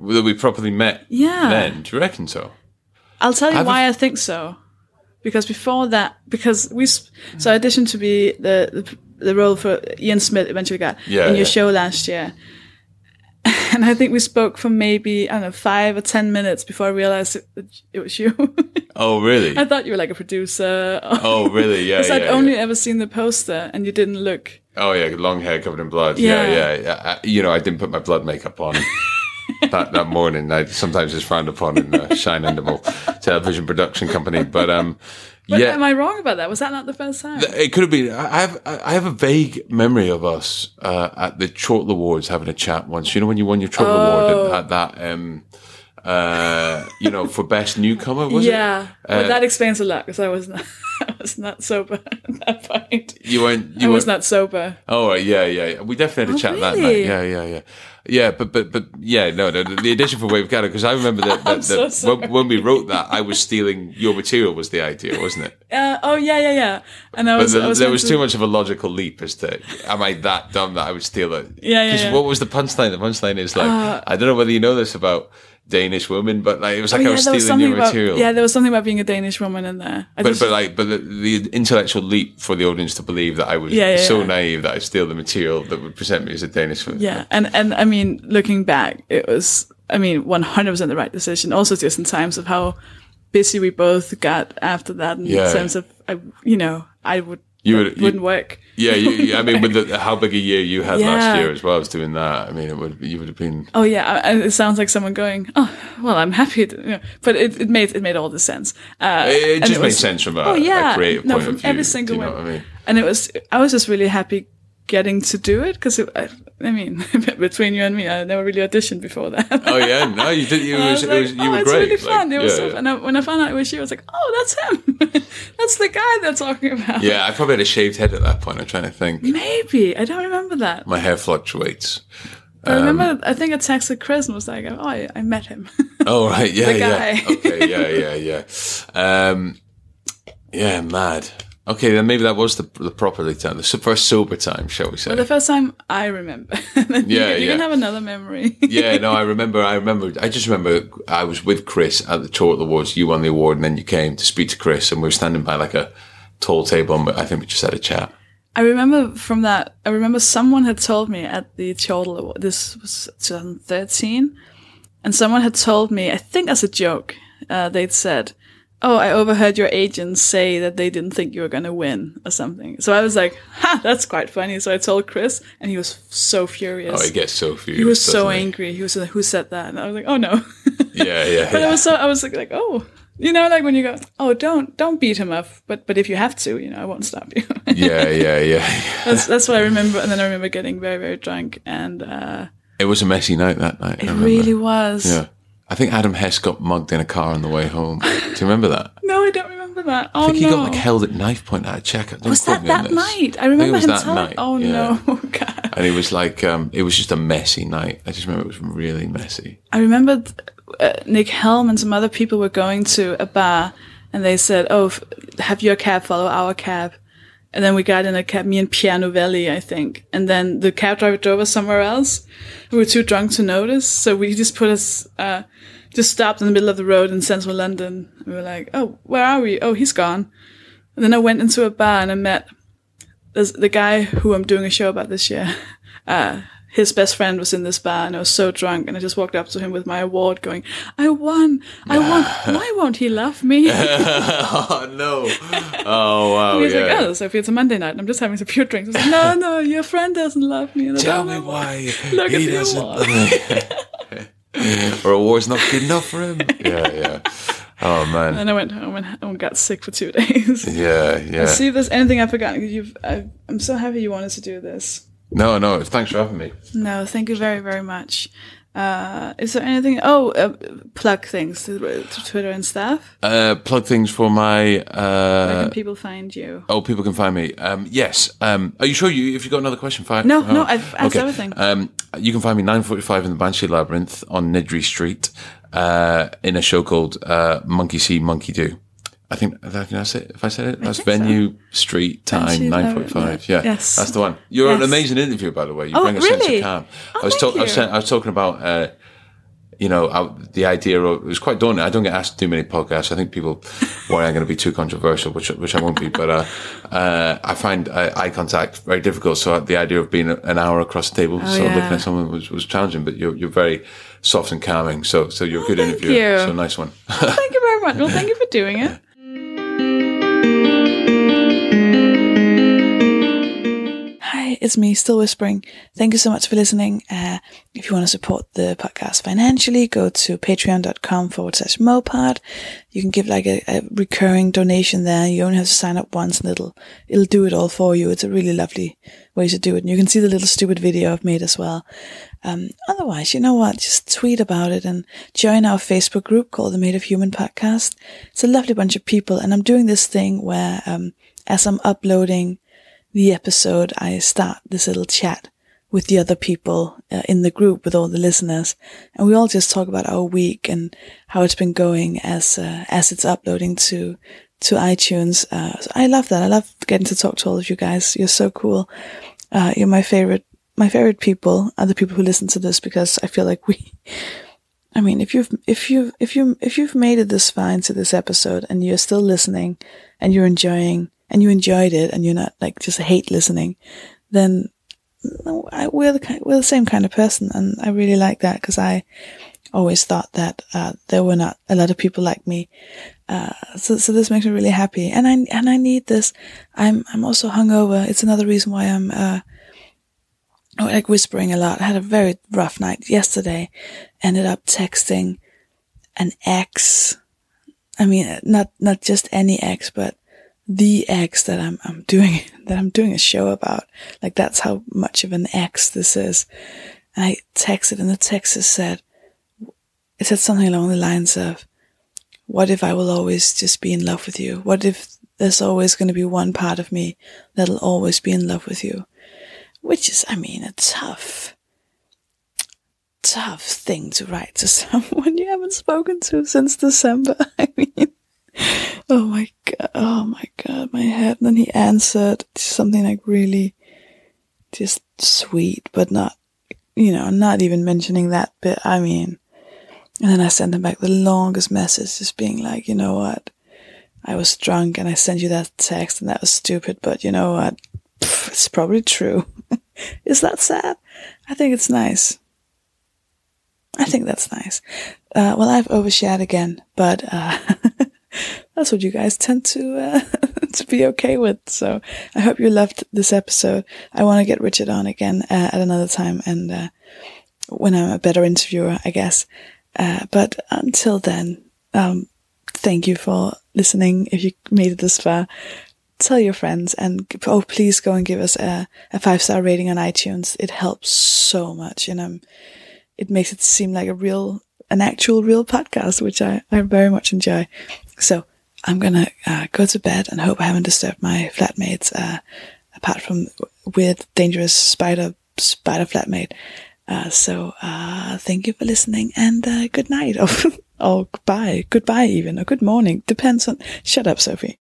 That we properly met. Yeah. Then do you reckon so? I'll tell you why I think so. Because before that, I auditioned to be the role for Ian Smith. Eventually got in your show last year. And I think we spoke for maybe, I don't know, 5 or 10 minutes before I realized it was you. Oh, really? I thought you were like a producer. Oh, really? Yeah, because I'd only ever seen the poster and you didn't look. Oh, yeah, long hair covered in blood. Yeah. I didn't put my blood makeup on that morning. I sometimes it's frowned upon in the Shiningville television production company. But am I wrong about that? Was that not the first time? It could have been. I have a vague memory of us at the Chortle Awards having a chat once. You know when you won your Chortle Award at that, for best newcomer, was it? Yeah, but that explains a lot because I was not sober at that point. I was not sober. Oh, yeah. We definitely had a chat that night. Yeah. Yeah, but the edition for Wave Gado, because I remember that when we wrote that, I was stealing your material was the idea, wasn't it? Yeah. And there was too much of a logical leap as to, am I that dumb that I would steal it? Yeah. Because what was the punchline? The punchline is like, I don't know whether you know this about Danish women, but like, it was like I was stealing your material. Yeah, there was something about being a Danish woman in there. But the intellectual leap for the audience to believe that I was so naive that I steal the material that would present me as a Danish woman. Yeah, and I mean, looking back, it was, 100% the right decision. Also, just in times of how busy we both got after that, in the sense of, I would It wouldn't work. Yeah, I mean, with how big a year you had last year as well, I was doing that. I mean, you would have been. Oh yeah, it sounds like someone going, "Oh, well, I'm happy," but it made all the sense. It just made sense from a creative point of view. Every single one. I mean? And I was just really happy getting to do it because between you and me, I never really auditioned before that. Oh yeah, no, you did. You were great. It was really fun. It was so fun. And when I found out it was you, I was like, "Oh, that's him." That's the guy they're talking about. Yeah, I probably had a shaved head at that point. I'm trying to think. Maybe. I don't remember that. My hair fluctuates. I remember, I think I texted Chris and was like, oh, I met him. Oh, right. Yeah, the guy. Okay, yeah. Yeah, mad. Okay, then maybe that was the properly time, the first sober time, shall we say. Well, the first time I remember. You can have another memory. I just remember I was with Chris at the Chortle Awards. You won the award and then you came to speak to Chris and we were standing by like a tall table and I think we just had a chat. I remember someone had told me at the Chortle Awards, this was 2013, and someone had told me, I think as a joke, they'd said, "Oh, I overheard your agents say that they didn't think you were going to win," or something. So I was like, "Ha, that's quite funny." So I told Chris, and he was so furious. Oh, he gets so furious. He was so angry. He was like, "Who said that?" And I was like, "Oh no." Yeah. But I was like, "Oh," like when you go, "Oh, don't beat him up," but if you have to, I won't stop you. Yeah. That's what I remember. And then I remember getting very, very drunk, and it was a messy night that night. It really was. Yeah. I think Adam Hess got mugged in a car on the way home. Do you remember that? No, I don't remember that. Oh, I think he got held at knife point at a checkout. Was that night? I remember him telling. Oh no, God! And it was like it was just a messy night. I just remember it was really messy. I remember Nick Helm and some other people were going to a bar, and they said, "Oh, have your cab follow our cab." And then we got in a cab, me and Pierre Novelli, I think. And then the cab driver drove us somewhere else. We were too drunk to notice. So we just just stopped in the middle of the road in central London. We were like, "Oh, where are we? Oh, he's gone." And then I went into a bar and I met the guy who I'm doing a show about this year. His best friend was in this bar and I was so drunk and I just walked up to him with my award going, I won. Why won't he love me? Oh, no. Oh, wow. And he's like, "Oh, Sophie, it's a Monday night and I'm just having some few drinks." I was like, no, your friend doesn't love me. Tell me why. Look at the award. Or award's not good enough for him. Yeah. Oh, man. And then I went home and got sick for 2 days. Yeah. Let's see if there's anything I've forgotten. I'm so happy you wanted to do this. No, thanks for having me. No, thank you very, very much. Is there anything... plug things to Twitter and stuff? Plug things for my... where can people find you? Oh, people can find me. Yes. Are you sure if you've got another question? No, I've asked everything. You can find me 9:45 in the Banshee Labyrinth on Nidri Street in a show called Monkey See, Monkey Do. I think that's it. If I said it, that's venue, street, time, 9:45. Yeah, yes. That's the one. You're an amazing interview, by the way. You bring a sense of calm. I was talking about, the idea of it was quite daunting. I don't get asked to do many podcasts. I think people worry I'm going to be too controversial, which I won't be. But I find eye contact very difficult. So the idea of being an hour across the table, sort of looking at someone was challenging. But you're very soft and calming. So you're a good interviewer. Thank you. So nice one. Well, thank you very much. Well, thank you for doing it. Hi, it's me, Still Whispering. Thank you so much for listening. If you want to support the podcast financially, go to patreon.com/mopod. You can give like a recurring donation there. You only have to sign up once and it'll do it all for you. It's a really lovely way to do it. And you can see the little stupid video I've made as well. Otherwise, you know what? Just tweet about it and join our Facebook group called the Made of Human Podcast. It's a lovely bunch of people. And I'm doing this thing where, as I'm uploading the episode, I start this little chat with the other people in the group, with all the listeners. And we all just talk about our week and how it's been going as it's uploading to iTunes. So I love that. I love getting to talk to all of you guys. You're so cool. You're my favorite. My favorite people are the people who listen to this, because I feel like if you've made it this far into this episode and you're still listening and you're enjoying and you enjoyed it and you're not like just hate listening, then we're the same kind of person, and I really like that, because I always thought that there were not a lot of people like me. So this makes me really happy, and I need this. I'm also hungover. It's another reason why I'm like whispering a lot. I had a very rough night yesterday. Ended up texting an ex. I mean, not just any ex, but the ex that I'm doing a show about. Like, that's how much of an ex this is. And I texted, and the text said something along the lines of, "What if I will always just be in love with you? What if there's always going to be one part of me that'll always be in love with you?" Which is, I mean, a tough thing to write to someone you haven't spoken to since December. I mean, oh my god, my head. And then he answered something like really just sweet, but not, you know, not even mentioning that bit. I mean, and then I sent him back the longest message, just being like, you know what, I was drunk and I sent you that text, and that was stupid, but you know what, it's probably true. Is that sad? I think it's nice. I think that's nice. Well, I've overshared again, but that's what you guys tend to be okay with. So I hope you loved this episode. I want to get Richard on again at another time, and when I'm a better interviewer, I guess. But until then, thank you for listening. If you made it this far, tell your friends, and please go and give us a 5-star rating on iTunes. It helps so much, and it makes it seem like an actual real podcast, which I very much enjoy. So I'm gonna go to bed and hope I haven't disturbed my flatmates, apart from weird, dangerous spider flatmate. So thank you for listening, and good night, or bye, goodbye even, or good morning. Depends on. Shut up, Sophie.